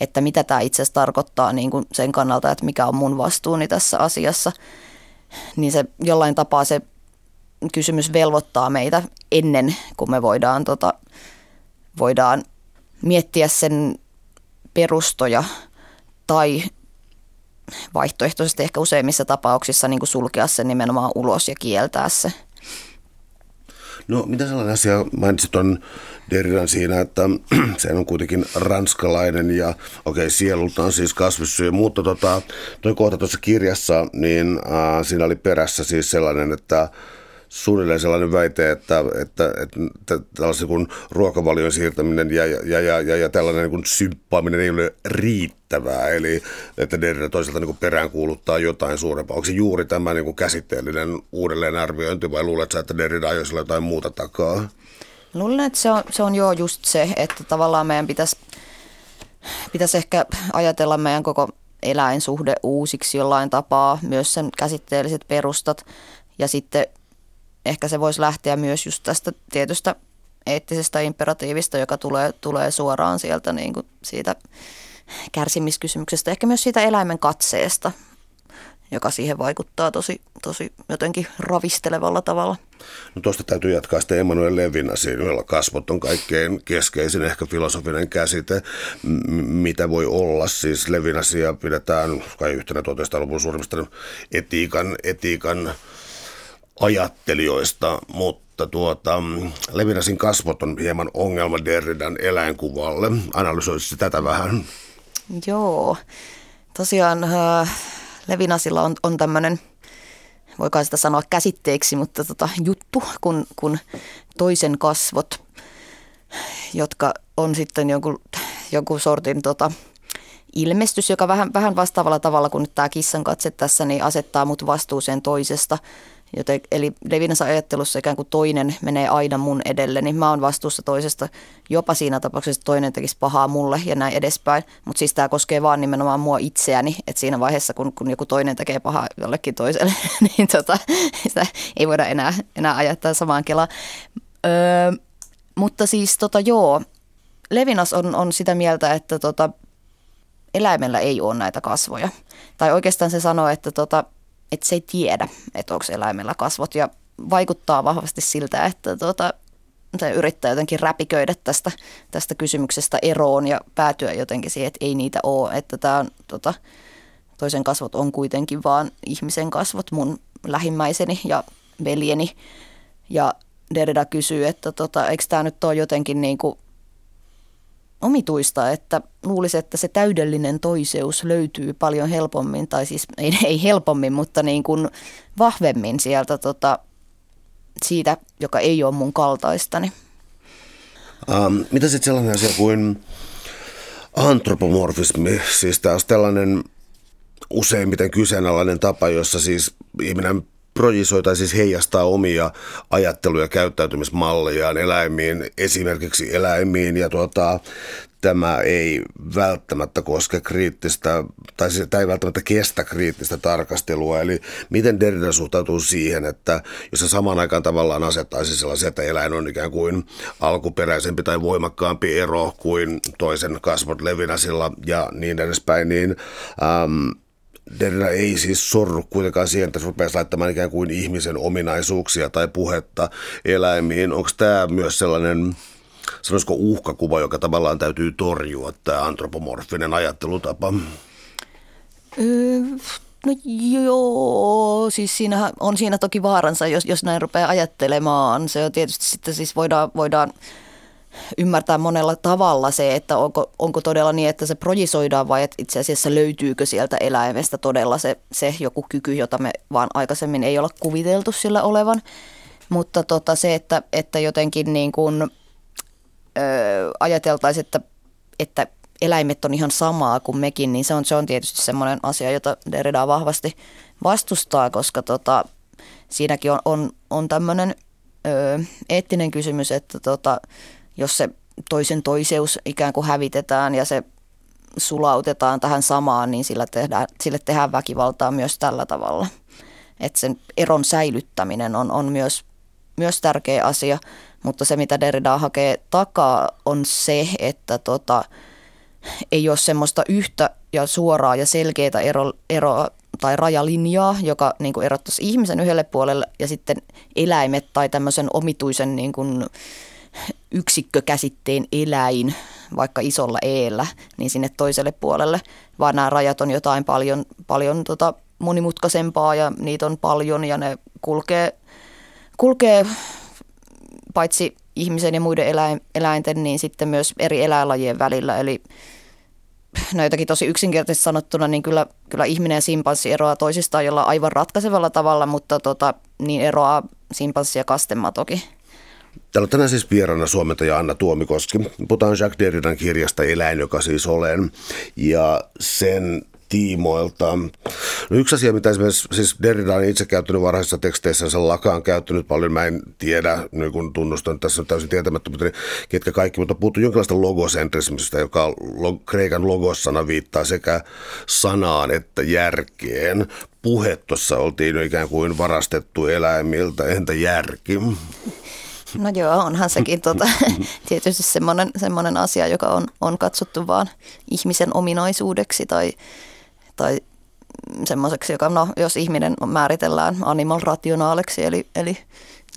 että mitä tämä itse asiassa tarkoittaa niin kuin sen kannalta, että mikä on mun vastuuni tässä asiassa. Niin se jollain tapaa se kysymys velvoittaa meitä ennen kuin me voidaan miettiä sen perustoja tai vaihtoehtoisesti ehkä useimmissa tapauksissa niin kuin sulkea sen nimenomaan ulos ja kieltää se. No mitä sellainen asia mainitsit on Derridan siinä, että se on kuitenkin ranskalainen ja okei, sielultaan siis kasvissyy, mutta toi kohta tuossa kirjassa, niin siinä oli perässä siis sellainen, että suunnilleen sellainen väite, että tällaisen kuin ruokavalion siirtäminen ja tällainen niin kuin symppaaminen ei ole riittävää. Eli että Derrida toisaalta niin kuin peräänkuuluttaa jotain suurempaa. Onko se juuri tämä niin kuin käsitteellinen uudelleenarviointi vai luuletko, että Derrida ajoi sillä jotain muuta takaa? Luulen, että se on joo just se, että tavallaan meidän pitäisi ehkä ajatella meidän koko eläinsuhde uusiksi jollain tapaa, myös sen käsitteelliset perustat ja sitten ehkä se voisi lähteä myös just tästä tietystä eettisestä imperatiivista, joka tulee suoraan sieltä niin kuin siitä kärsimiskysymyksestä. Ehkä myös siitä eläimen katseesta, joka siihen vaikuttaa tosi jotenkin ravistelevalla tavalla. No tuosta täytyy jatkaa sitten Emmanuel Levinasin, jolla kasvot on kaikkein keskeisin ehkä filosofinen käsite, mitä voi olla. Siis Levinasia pidetään kai yhtenä 1900-luvun suurimmista etiikan ajattelijoista, mutta Levinasin kasvot on hieman ongelma Derridan eläinkuvalle. Analysoisi tätä vähän. Joo, tosiaan Levinasilla on tämmöinen, voikaan sitä sanoa käsitteeksi, mutta juttu, kun toisen kasvot, jotka on sitten jonkun sortin ilmestys, joka vähän vastaavalla tavalla kuin nyt tämä kissan katse tässä, niin asettaa mut vastuuseen toisesta. Eli Levinas ajattelussa ikään kuin toinen menee aina mun edelle, niin mä oon vastuussa toisesta, jopa siinä tapauksessa toinen tekisi pahaa mulle ja näin edespäin. Mutta siis tämä koskee vaan nimenomaan mua itseäni, että siinä vaiheessa kun joku toinen tekee pahaa jollekin toiselle, niin sitä ei voida enää ajattaa samaan kelaan. Mutta siis joo, Levinas on sitä mieltä, että eläimellä ei ole näitä kasvoja. Tai oikeastaan se sanoo, että että se ei tiedä, että onko eläimellä kasvot ja vaikuttaa vahvasti siltä, että se yrittää jotenkin räpiköidä tästä kysymyksestä eroon ja päätyä jotenkin siihen, että ei niitä ole, että tämä on, toisen kasvot on kuitenkin vaan ihmisen kasvot, mun lähimmäiseni ja veljeni. Ja Derrida kysyy, että eikö tämä nyt ole jotenkin niin kuin omituista, että luulisi, että se täydellinen toiseus löytyy paljon helpommin, tai siis ei helpommin, mutta niin kuin vahvemmin sieltä siitä, joka ei ole mun kaltaistani. Mitä sitten sellainen asia kuin antropomorfismi, siis taas tällainen useimmiten kyseenalainen tapa, jossa siis ihminen projisoi tai siis heijastaa omia ajatteluja ja käyttäytymismallejaan eläimiin, esimerkiksi eläimiin ja tämä ei välttämättä koske kriittistä, tai siis tämä ei välttämättä kestä kriittistä tarkastelua. Eli miten Derrida suhtautuu siihen, että jos se samaan aikaan tavallaan asettaisi sellaisia, että eläin on ikään kuin alkuperäisempi tai voimakkaampi ero kuin toisen kasvot Levinasilla ja niin edespäin, niin Derrida ei siis sorru kuitenkaan siihen, että se rupeaisi laittamaan ikään kuin ihmisen ominaisuuksia tai puhetta eläimiin. Onko tämä myös sellainen, sanoisiko uhkakuva, joka tavallaan täytyy torjua, tämä antropomorfinen ajattelutapa? No joo, siis siinä on siinä toki vaaransa, jos näin rupeaa ajattelemaan. Se on tietysti sitten siis voidaan ymmärtää monella tavalla se, että onko todella niin, että se projisoidaan vai että itse asiassa löytyykö sieltä eläimestä todella se joku kyky, jota me vaan aikaisemmin ei olla kuviteltu sillä olevan. Mutta se, että jotenkin niin kuin, ajateltaisiin, että eläimet on ihan samaa kuin mekin, niin se on tietysti semmoinen asia, jota Derrida vahvasti vastustaa, koska siinäkin on tämmöinen eettinen kysymys, että jos se toisen toiseus ikään kuin hävitetään ja se sulautetaan tähän samaan, niin sille tehdään väkivaltaa myös tällä tavalla. Että sen eron säilyttäminen on myös tärkeä asia, mutta se mitä Derrida hakee takaa on se, että ei ole semmoista yhtä ja suoraa ja selkeää eroa tai rajalinjaa, joka niin kuin erottaisi ihmisen yhdelle puolelle ja sitten eläimet tai tämmöisen omituisen niin kuin yksikkökäsitteen eläin, vaikka isolla eellä, niin sinne toiselle puolelle, vaan nämä rajat on jotain paljon monimutkaisempaa ja niitä on paljon ja ne kulkee paitsi ihmisen ja muiden eläinten, niin sitten myös eri eläinlajien välillä. Eli no jotakin tosi yksinkertaisesti sanottuna, niin kyllä ihminen ja simpanssi eroaa toisistaan jollain aivan ratkaisevalla tavalla, mutta niin eroaa simpanssi ja kastematokin. Täällä on tänään siis vieraana suomentaja Anna Tuomikoski. Puhutaan Jacques Derridan kirjasta Eläin, joka siis olen, ja sen tiimoilta. No yksi asia, mitä esimerkiksi siis Derrida on itse käyttänyt varhaisissa teksteissänsä, Lacan on käyttänyt paljon, mä en tiedä, niin kun tunnustan tässä on täysin tietämättömyyttä, niin ketkä kaikki, mutta puhuttu jonkinlaista logosentrismistä, joka kreikan logossana viittaa sekä sanaan että järkeen. Puhe tuossa oltiin ikään kuin varastettu eläimiltä, entä järki? No joo, onhan sekin tietysti semmoinen asia, joka on katsottu vaan ihmisen ominaisuudeksi tai semmoiseksi, joka jos ihminen määritellään animal rationaaleksi eli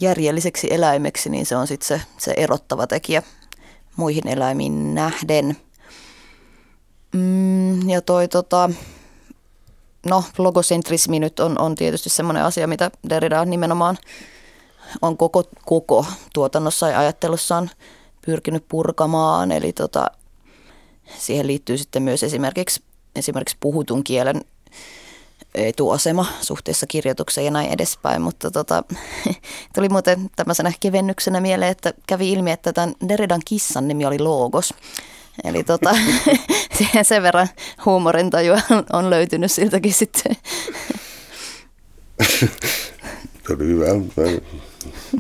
järjelliseksi eläimeksi, niin se on sitten se erottava tekijä muihin eläimiin nähden. Ja logosentrismi nyt on tietysti semmoinen asia, mitä Derrida nimenomaan on koko tuotannossa ja ajattelussaan pyrkinyt purkamaan, eli siihen liittyy sitten myös esimerkiksi puhutun kielen etuasema suhteessa kirjoitukseen ja näin edespäin, mutta tuli muuten tämmöisenä kevennyksenä mieleen, että kävi ilmi, että tämän Derridan kissan nimi oli Logos, eli siihen sen verran huumorintajua on löytynyt siltäkin sitten. Oli hyvä.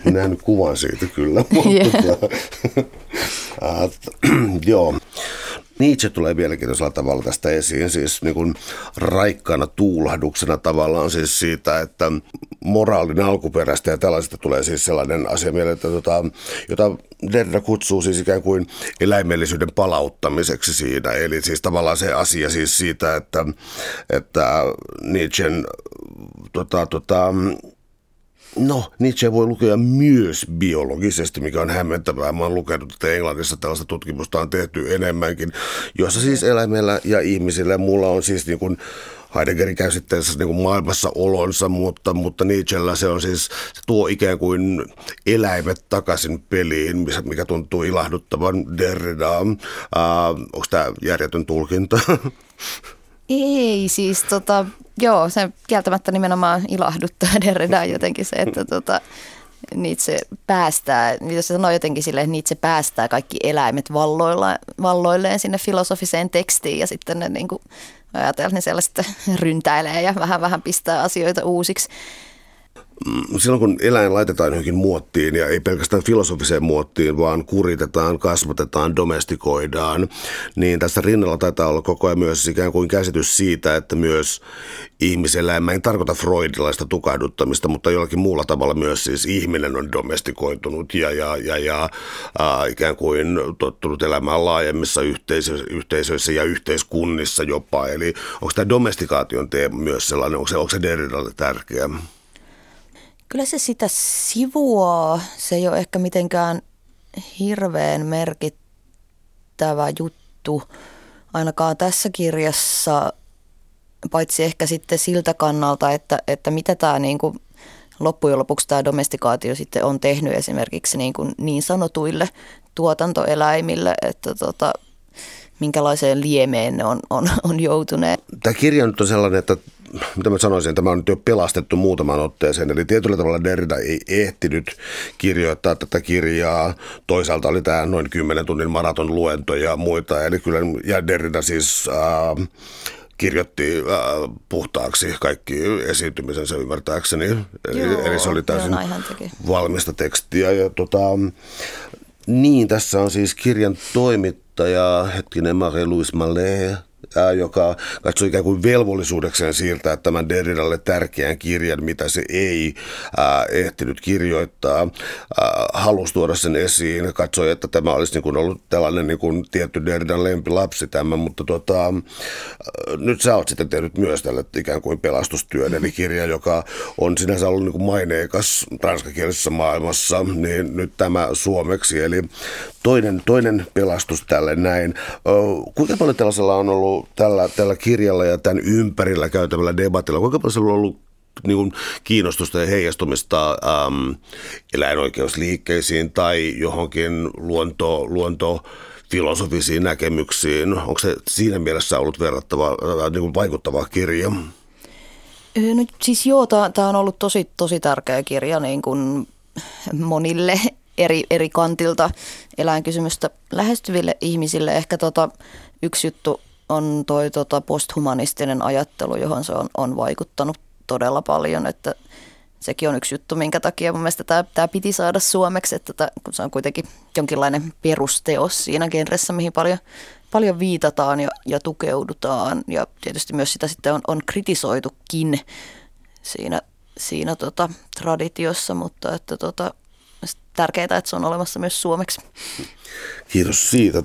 En nähnyt kuvan siitä kyllä. Joo. Nietzsche tulee mielenkiintoisella tavalla tästä esiin, siis niin kuin raikkana tuulahduksena tavallaan siis siitä, että moraalin alkuperäistä ja tällaisesta tulee siis sellainen asia mieleen, että jota Derrida kutsuu siis ikään kuin eläimellisyyden palauttamiseksi siinä, eli siis tavallaan se asia siis siitä, että Nietzschen Nietzsche voi lukea myös biologisesti, mikä on hämmentävää. Mä oon lukenut, että Englannissa tällaista tutkimusta on tehty enemmänkin, jossa siis eläimellä ja ihmisillä mulla on siis niin kuin Heideggerin käsitteessä niin kuin maailmassa olonsa, mutta Nietzschellä se on siis, se tuo ikään kuin eläimet takaisin peliin, mikä tuntuu ilahduttavan Derridaa. Onko tämä järjetön tulkinta? Ei, siis joo, sen kieltämättä nimenomaan ilahduttaa Derridaa jotenkin se, että Nietzsche päästää, mitä se sanoo jotenkin silleen, että Nietzsche päästää kaikki eläimet valloilleen sinne filosofiseen tekstiin ja sitten ne niin kuin ajatellaan, niin siellä sitten ryntäilee ja vähän pistää asioita uusiksi. Silloin kun eläin laitetaan johonkin muottiin ja ei pelkästään filosofiseen muottiin, vaan kuritetaan, kasvatetaan, domestikoidaan, niin tässä rinnalla taitaa olla koko ajan myös ikään kuin käsitys siitä, että myös ihmiselämä, en tarkoita freudilaista tukahduttamista, mutta jollakin muulla tavalla myös siis ihminen on domestikoitunut ja ikään kuin tottunut elämään laajemmissa yhteisöissä ja yhteiskunnissa jopa. Eli onko tämä domestikaation teema myös sellainen, onko se Derridalle tärkeä? Kyllä se sitä sivuaa. Se ei ole ehkä mitenkään hirveän merkittävä juttu, ainakaan tässä kirjassa, paitsi ehkä sitten siltä kannalta, että mitä tämä niin kuin loppujen lopuksi tämä domestikaatio sitten on tehnyt esimerkiksi niin sanotuille tuotantoeläimille, että minkälaiseen liemeen ne on joutuneet. Tämä kirja nyt on sellainen, että mitä mä sanoisin, tämä on nyt jo pelastettu muutaman otteeseen, eli tietyllä tavalla Derrida ei ehtinyt kirjoittaa tätä kirjaa. Toisaalta oli tämä noin 10 tunnin maratonluento ja muita, eli kyllä, ja Derrida siis kirjoitti puhtaaksi kaikki esiintymisensä ymmärtääkseni. Eli se oli täysin valmista tekstiä. Ja niin, tässä on siis kirjan toimittaja, Marie-Louise Malais, joka katsoi ikään kuin velvollisuudekseen siirtää tämän Derridalle tärkeän kirjan, mitä se ei ehtinyt kirjoittaa. Halusi tuoda sen esiin, katsoi, että tämä olisi niin kuin ollut tällainen niin kuin tietty Derridan lempilapsi tämä, mutta nyt sä oot sitten tehnyt myös tälle ikään kuin pelastustyön, eli kirja, joka on sinänsä ollut niin kuin maineikas ranskakielisessä maailmassa, niin nyt tämä suomeksi, eli toinen pelastus tälle näin. Kuinka paljon tällaisella on ollut tällä kirjalla ja tämän ympärillä käytävällä debatilla, kuinka paljon siellä on ollut niin kuin kiinnostusta ja heijastumista eläinoikeusliikkeisiin tai johonkin luontofilosofisiin näkemyksiin? Onko se siinä mielessä ollut niin kuin vaikuttava kirja? No, siis joo, tämä on ollut tosi tärkeä kirja niin kuin monille eri kantilta eläinkysymystä lähestyville ihmisille. Ehkä yksi juttu on tuo posthumanistinen ajattelu, johon se on vaikuttanut todella paljon, että sekin on yksi juttu, minkä takia mun mielestä tämä piti saada suomeksi, että kun se on kuitenkin jonkinlainen perusteos siinä genressä, mihin paljon viitataan ja tukeudutaan, ja tietysti myös sitä sitten on kritisoitukin siinä traditiossa, mutta että tärkeää, että se on olemassa myös suomeksi. Kiitos siitä.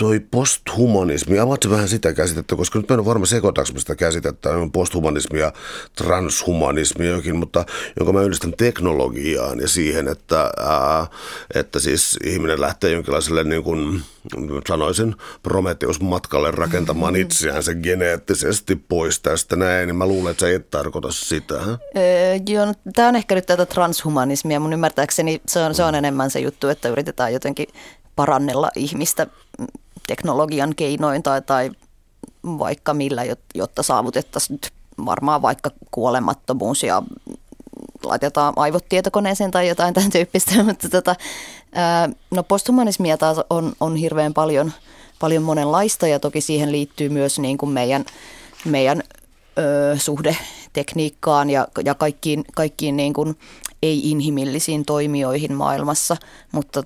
Toi posthumanismi, avaatko vähän sitä käsitettä, koska nyt mä en ole varma sekoitaanko sitä käsitettä, posthumanismi ja transhumanismi jokin, mutta jonka mä yhdistän teknologiaan ja siihen, että siis ihminen lähtee jonkinlaiselle niin kuin sanoisin Prometheus-matkalle rakentamaan itseään sen geneettisesti pois tästä näin, niin mä luulen, että sä et tarkoita sitä. Joo, tää on ehkä nyt tätä transhumanismia, mun ymmärtääkseni se on enemmän se juttu, että yritetään jotenkin parannella ihmistä teknologian keinoin tai vaikka millä, jotta saavutettaisiin nyt varmaan vaikka kuolemattomuus ja laitetaan aivot tietokoneeseen tai jotain tämän tyyppistä, mutta posthumanismia taas on hirveän paljon monenlaista ja toki siihen liittyy myös niin kuin meidän suhde tekniikkaan ja kaikkiin niin kuin ei-inhimillisiin toimijoihin maailmassa, mutta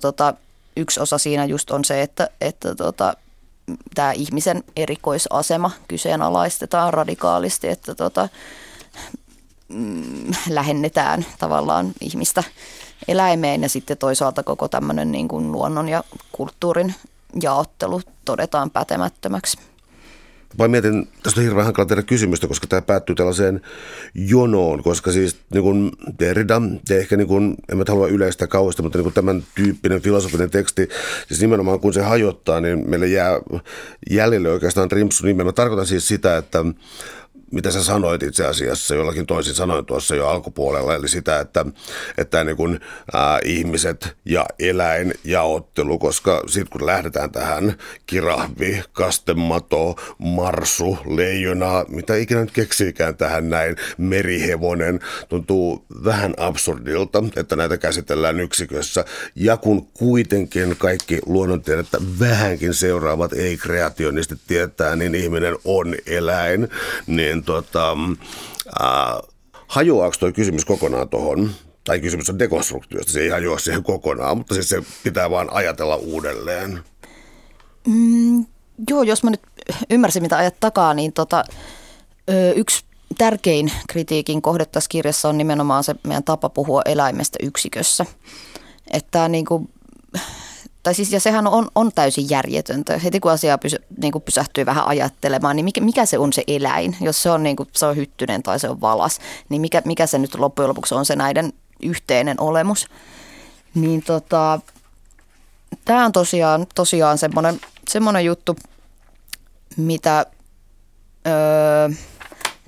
yksi osa siinä just on se, että tämä ihmisen erikoisasema kyseenalaistetaan radikaalisti, että lähennetään tavallaan ihmistä eläimeen ja sitten toisaalta koko tämmöinen niin kuin luonnon ja kulttuurin jaottelu todetaan pätemättömäksi. Vai mietin, tästä on hirveän hankala tehdä kysymystä, koska tämä päättyy tällaiseen jonoon, koska siis niin kuin Derrida, ja ehkä niin kuin, en mä halua yleistää kauheasti, mutta niin kuin tämän tyyppinen filosofinen teksti, siis nimenomaan kun se hajottaa, niin meille jää jäljelle oikeastaan rimpsun nimeä. Mä tarkoitan siis sitä, että mitä sä sanoit itse asiassa, jollakin toisin sanoin tuossa jo alkupuolella, eli sitä, että niin kuin, ihmiset ja eläin jaottelu, koska sitten kun lähdetään tähän kirahvi, kastemato, marsu, leijona, mitä ikinä nyt keksiikään tähän näin, merihevonen, tuntuu vähän absurdilta, että näitä käsitellään yksikössä, ja kun kuitenkin kaikki luonnontiedettä vähänkin seuraavat ei-kreationistit tietää, niin ihminen on eläin, niin hajoaako tuo kysymys kokonaan tuohon, tai kysymys on dekonstruktiosta, se ei hajoa siihen kokonaan, mutta siis se pitää vaan ajatella uudelleen. Joo, jos mä nyt ymmärsin, mitä ajat takaa, niin yksi tärkein kritiikin kohde tässä kirjassa on nimenomaan se meidän tapa puhua eläimestä yksikössä. Että niin kuin, tai siis, ja sehän on täysin järjetöntä. Heti kun asiaa pysähtyy vähän ajattelemaan, niin mikä se on se eläin? Jos se on, niin kuin, se on hyttynen tai se on valas, niin mikä se nyt loppujen lopuksi on se näiden yhteinen olemus? Niin tämä on tosiaan semmoinen juttu, mitä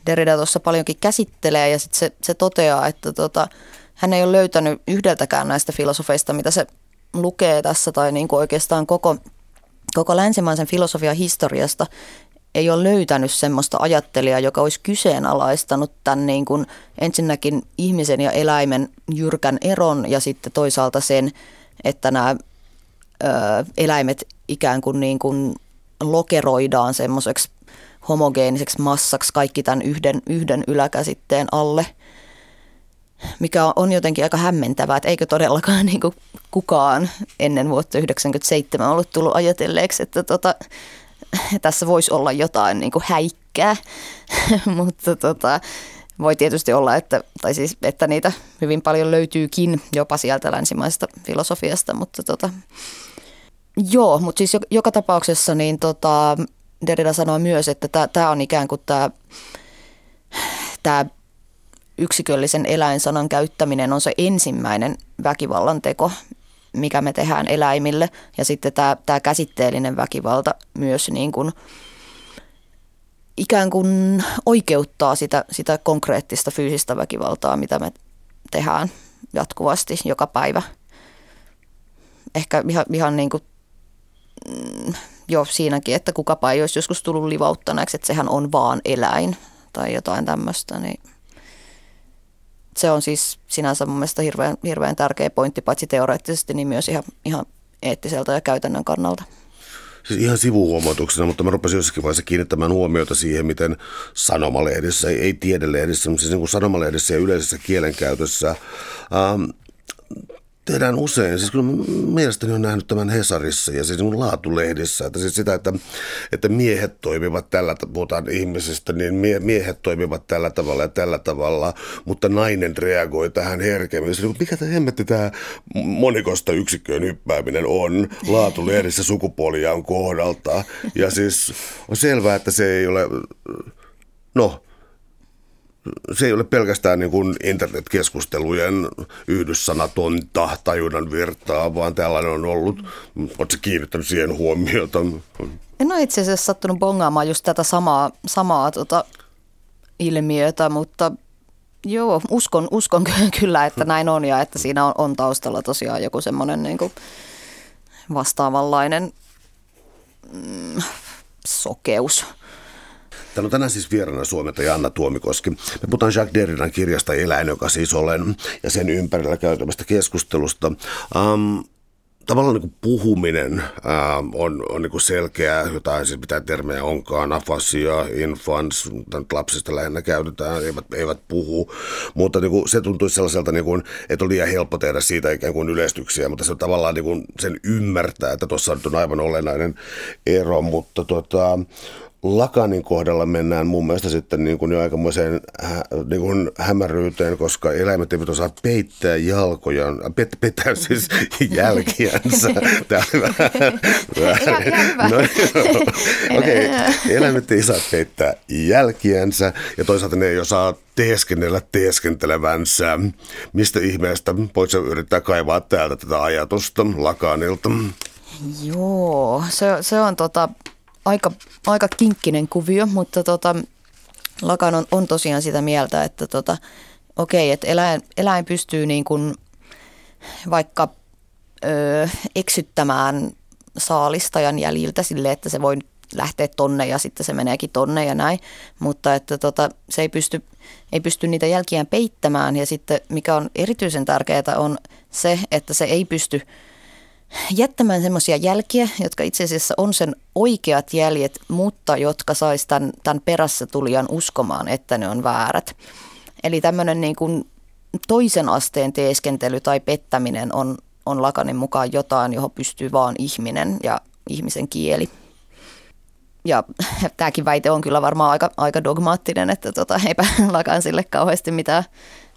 Derrida tuossa paljonkin käsittelee ja sitten se toteaa, että hän ei ole löytänyt yhdeltäkään näistä filosofeista, mitä se lukee tässä tai niin kuin oikeastaan koko länsimaisen filosofian historiasta ei ole löytänyt semmoista ajattelijaa, joka olisi kyseenalaistanut tämän niin kuin ensinnäkin ihmisen ja eläimen jyrkän eron ja sitten toisaalta sen, että nämä eläimet ikään kuin lokeroidaan semmoiseksi homogeeniseksi massaksi kaikki tämän yhden yläkäsitteen alle, mikä on jotenkin aika hämmentävää, että eikö todellakaan niin kuin kukaan ennen vuotta 1997 ollut tullut ajatelleeksi, että tässä voisi olla jotain niin kuin häikkää, mutta voi tietysti olla, että niitä hyvin paljon löytyykin jopa sieltä länsimaisesta filosofiasta, mutta mutta siis joka tapauksessa niin Derrida sanoo myös, että tämä on ikään kuin tämä yksiköllisen eläinsanan käyttäminen on se ensimmäinen väkivallan teko, mikä me tehdään eläimille, ja sitten tämä käsitteellinen väkivalta myös niin kuin ikään kuin oikeuttaa sitä konkreettista fyysistä väkivaltaa, mitä me tehdään jatkuvasti joka päivä. Ehkä ihan niin kuin jo siinäkin, että kukapa ei olisi joskus tullut livauttaneeksi, että sehän on vaan eläin tai jotain tämmöistä, niin se on siis sinänsä mun mielestä hirveän tärkeä pointti, paitsi teoreettisesti, niin myös ihan eettiseltä ja käytännön kannalta. Siis ihan sivuhuomautuksena, mutta mä rupesin jossakin vaiheessa kiinnittämään huomiota siihen, miten sanomalehdissä, ei tiedelehdessä, mutta siis niin kuin sanomalehdissä ja yleisessä kielenkäytössä tehdään usein, siis kun mielestäni olen nähnyt tämän Hesarissa ja siis niin laatulehdissä, että siis sitä, että miehet toimivat tällä tavalla, puhutaan ihmisistä, niin miehet toimivat tällä tavalla ja tällä tavalla, mutta nainen reagoi tähän herkemmin. Siis, mikä tämä hemmetti tämä monikosta yksikköön hyppääminen on laatulehdissä sukupuolijaon kohdalta, ja siis on selvää, että se ei ole, se ei ole pelkästään niin kuin internetkeskustelujen yhdyssanatonta tajunnan virtaa, vaan tällainen on ollut. Oletko kiinnittänyt siihen huomiota? En ole itse asiassa sattunut bongaamaan just tätä samaa ilmiötä, mutta joo, uskon kyllä, että näin on ja että siinä on taustalla tosiaan joku semmoinen niin kuin vastaavanlainen sokeus. Täällä on tänään siis vieraana suomentaja Anna Tuomikoski. Me puhutaan Jacques Derridan kirjasta Eläin, joka siis olen, ja sen ympärillä käytävästä keskustelusta. Tavallaan niin kuin puhuminen on niin kuin selkeää, jotain siis mitä termejä onkaan, afasia, infants, lapsista lähinnä käytetään, eivät puhu, mutta niin kuin se tuntuisi sellaiselta, niin kuin, että on liian helppo tehdä siitä ikään kuin yleistyksiä, mutta se on tavallaan niin kuin sen ymmärtää, että tuossa on aivan olennainen ero, mutta Lacanin kohdalla mennään mun mielestä sitten niin kuin jo aikamoiseen niin kuin hämäryyteen, koska eläimet eivät osaa peittää jalkojaan, pettää siis jälkiänsä. Tämä on hyvä. Okei, eläimet ei saa peittää jälkiänsä ja toisaalta ne ei osaa teeskennellä teeskentelevänsä. Mistä ihmeestä voit yrittää kaivaa täältä tätä ajatusta Lacanilta? Joo, se on aika kinkkinen kuvio, mutta Lacan on tosiaan sitä mieltä, että että eläin pystyy niin kuin vaikka eksyttämään saalistajan jäljiltä silleen, että se voi lähteä tonne ja sitten se meneekin tonne ja näin, mutta että se ei pysty niitä jälkiään peittämään ja sitten mikä on erityisen tärkeää on se, että se ei pysty jättämään semmoisia jälkiä, jotka itse asiassa on sen oikeat jäljet, mutta jotka sais tämän perässä tulijan uskomaan, että ne on väärät. Eli tämmöinen niin kuin toisen asteen teeskentely tai pettäminen on Lacanin mukaan jotain, johon pystyy vaan ihminen ja ihmisen kieli. Ja tämäkin väite on kyllä varmaan aika dogmaattinen, että eipä Lacan sille kauheasti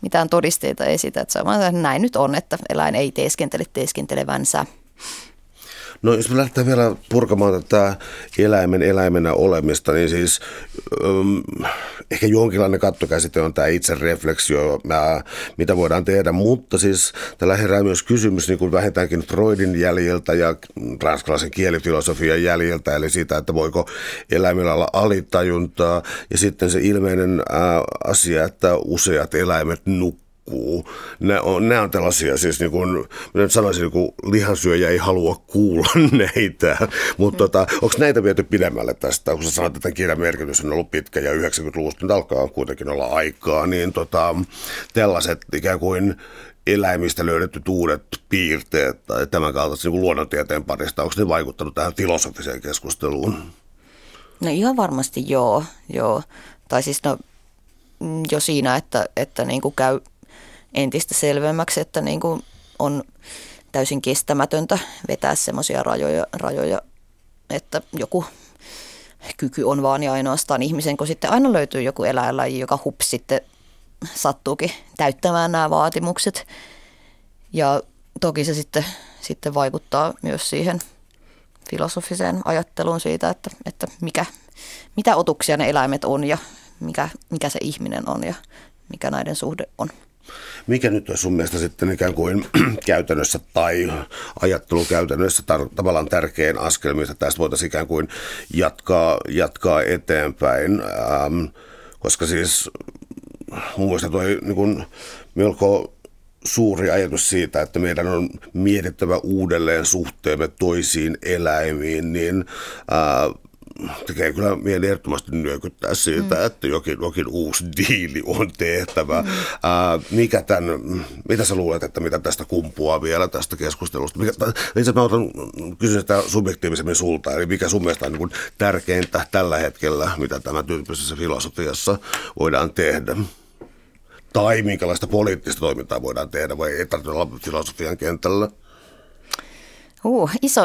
mitään todisteita esitä. Että näin nyt on, että eläin ei teeskentele teeskentelevänsä. No jos me lähdetään vielä purkamaan tätä eläimenä olemista, niin siis ehkä jonkinlainen kattokäsite on tämä itserefleksio, mitä voidaan tehdä, mutta siis tällä herää myös kysymys niin kuin vähintäänkin Freudin jäljiltä ja ranskalaisen kielifilosofian jäljiltä, eli siitä, että voiko eläimillä olla alitajuntaa ja sitten se ilmeinen asia, että useat eläimet nukkuu. Nämä on tällaisia, siis niin kuin, minä sanoisin, niin kuin lihansyöjä ei halua kuulla näitä, mutta onko näitä viety pidemmälle tästä, kun sä sanoit, että tämän kirjan merkitys on ollut pitkä ja 90-luvusta nyt alkaa kuitenkin olla aikaa, niin tällaiset ikään kuin eläimistä löydetyt uudet piirteet tai tämän kaltaisen niin kuin luonnontieteen parista, onko ne vaikuttanut tähän filosofiseen keskusteluun? No ihan varmasti joo. Tai siis no, jo siinä, että niin kuin käy entistä selvemmäksi, että niin kuin on täysin kestämätöntä vetää semmoisia rajoja, että joku kyky on vaan ja ainoastaan ihmisen, kun sitten aina löytyy joku eläinlaji, joka hups sitten sattuukin täyttämään nämä vaatimukset. Ja toki se sitten vaikuttaa myös siihen filosofiseen ajatteluun siitä, että mitä otuksia ne eläimet on ja mikä se ihminen on ja mikä näiden suhde on. Mikä nyt on sun mielestä sitten ikään kuin käytännössä tai ajattelukäytännössä tavallaan tärkein askel, mistä tästä voitaisiin ikään kuin jatkaa eteenpäin, koska siis mun mielestä toi niin kuin melko suuri ajatus siitä, että meidän on mietittävä uudelleen suhteemme toisiin eläimiin, niin tekee kyllä mieli ehdottomasti nyökyttää siitä, että jokin uusi diili on tehtävä. Mitä sä luulet, että mitä tästä kumpuaa vielä tästä keskustelusta? Kysyn sitä subjektiivisemmin sulta, eli mikä sun mielestä on niin kuin tärkeintä tällä hetkellä, mitä tämän tyyppisessä filosofiassa voidaan tehdä? Tai minkälaista poliittista toimintaa voidaan tehdä, vai ei tarvitse olla filosofian kentällä?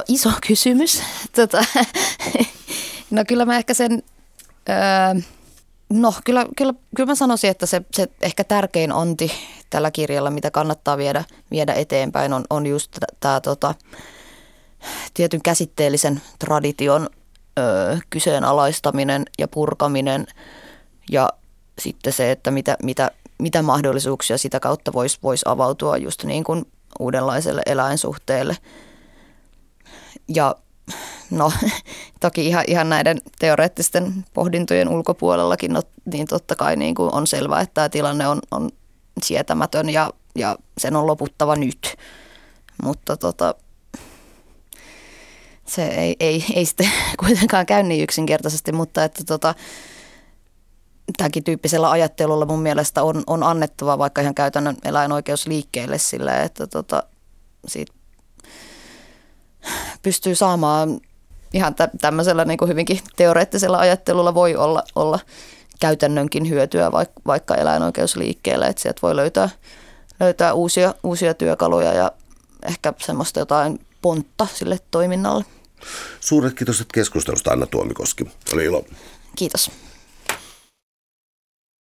Iso kysymys. No kyllä mä ehkä sen, kyllä mä sanoisin, että se ehkä tärkein onti tällä kirjalla, mitä kannattaa viedä eteenpäin, on just tämä tietyn käsitteellisen tradition kyseenalaistaminen ja purkaminen ja sitten se, että mitä mahdollisuuksia sitä kautta voisi avautua just niin kuin uudenlaiselle eläinsuhteelle. Ja no toki ihan näiden teoreettisten pohdintojen ulkopuolellakin, no, niin totta kai niin kuin on selvää, että tämä tilanne on sietämätön ja sen on loputtava nyt, mutta se ei sitten kuitenkaan käy niin yksinkertaisesti, mutta että tämänkin tyyppisellä ajattelulla mun mielestä on annettava vaikka ihan käytännön eläinoikeusliikkeelle silleen, että siitä pystyy saamaan ihan tämmöisellä niin kuin hyvinkin teoreettisella ajattelulla voi olla käytännönkin hyötyä vaikka eläinoikeusliikkeelle, että sieltä voi löytää uusia työkaluja ja ehkä semmoista jotain pontta sille toiminnalle. Suuret kiitos keskustelusta, Anna Tuomikoski. Oli ilo. Kiitos.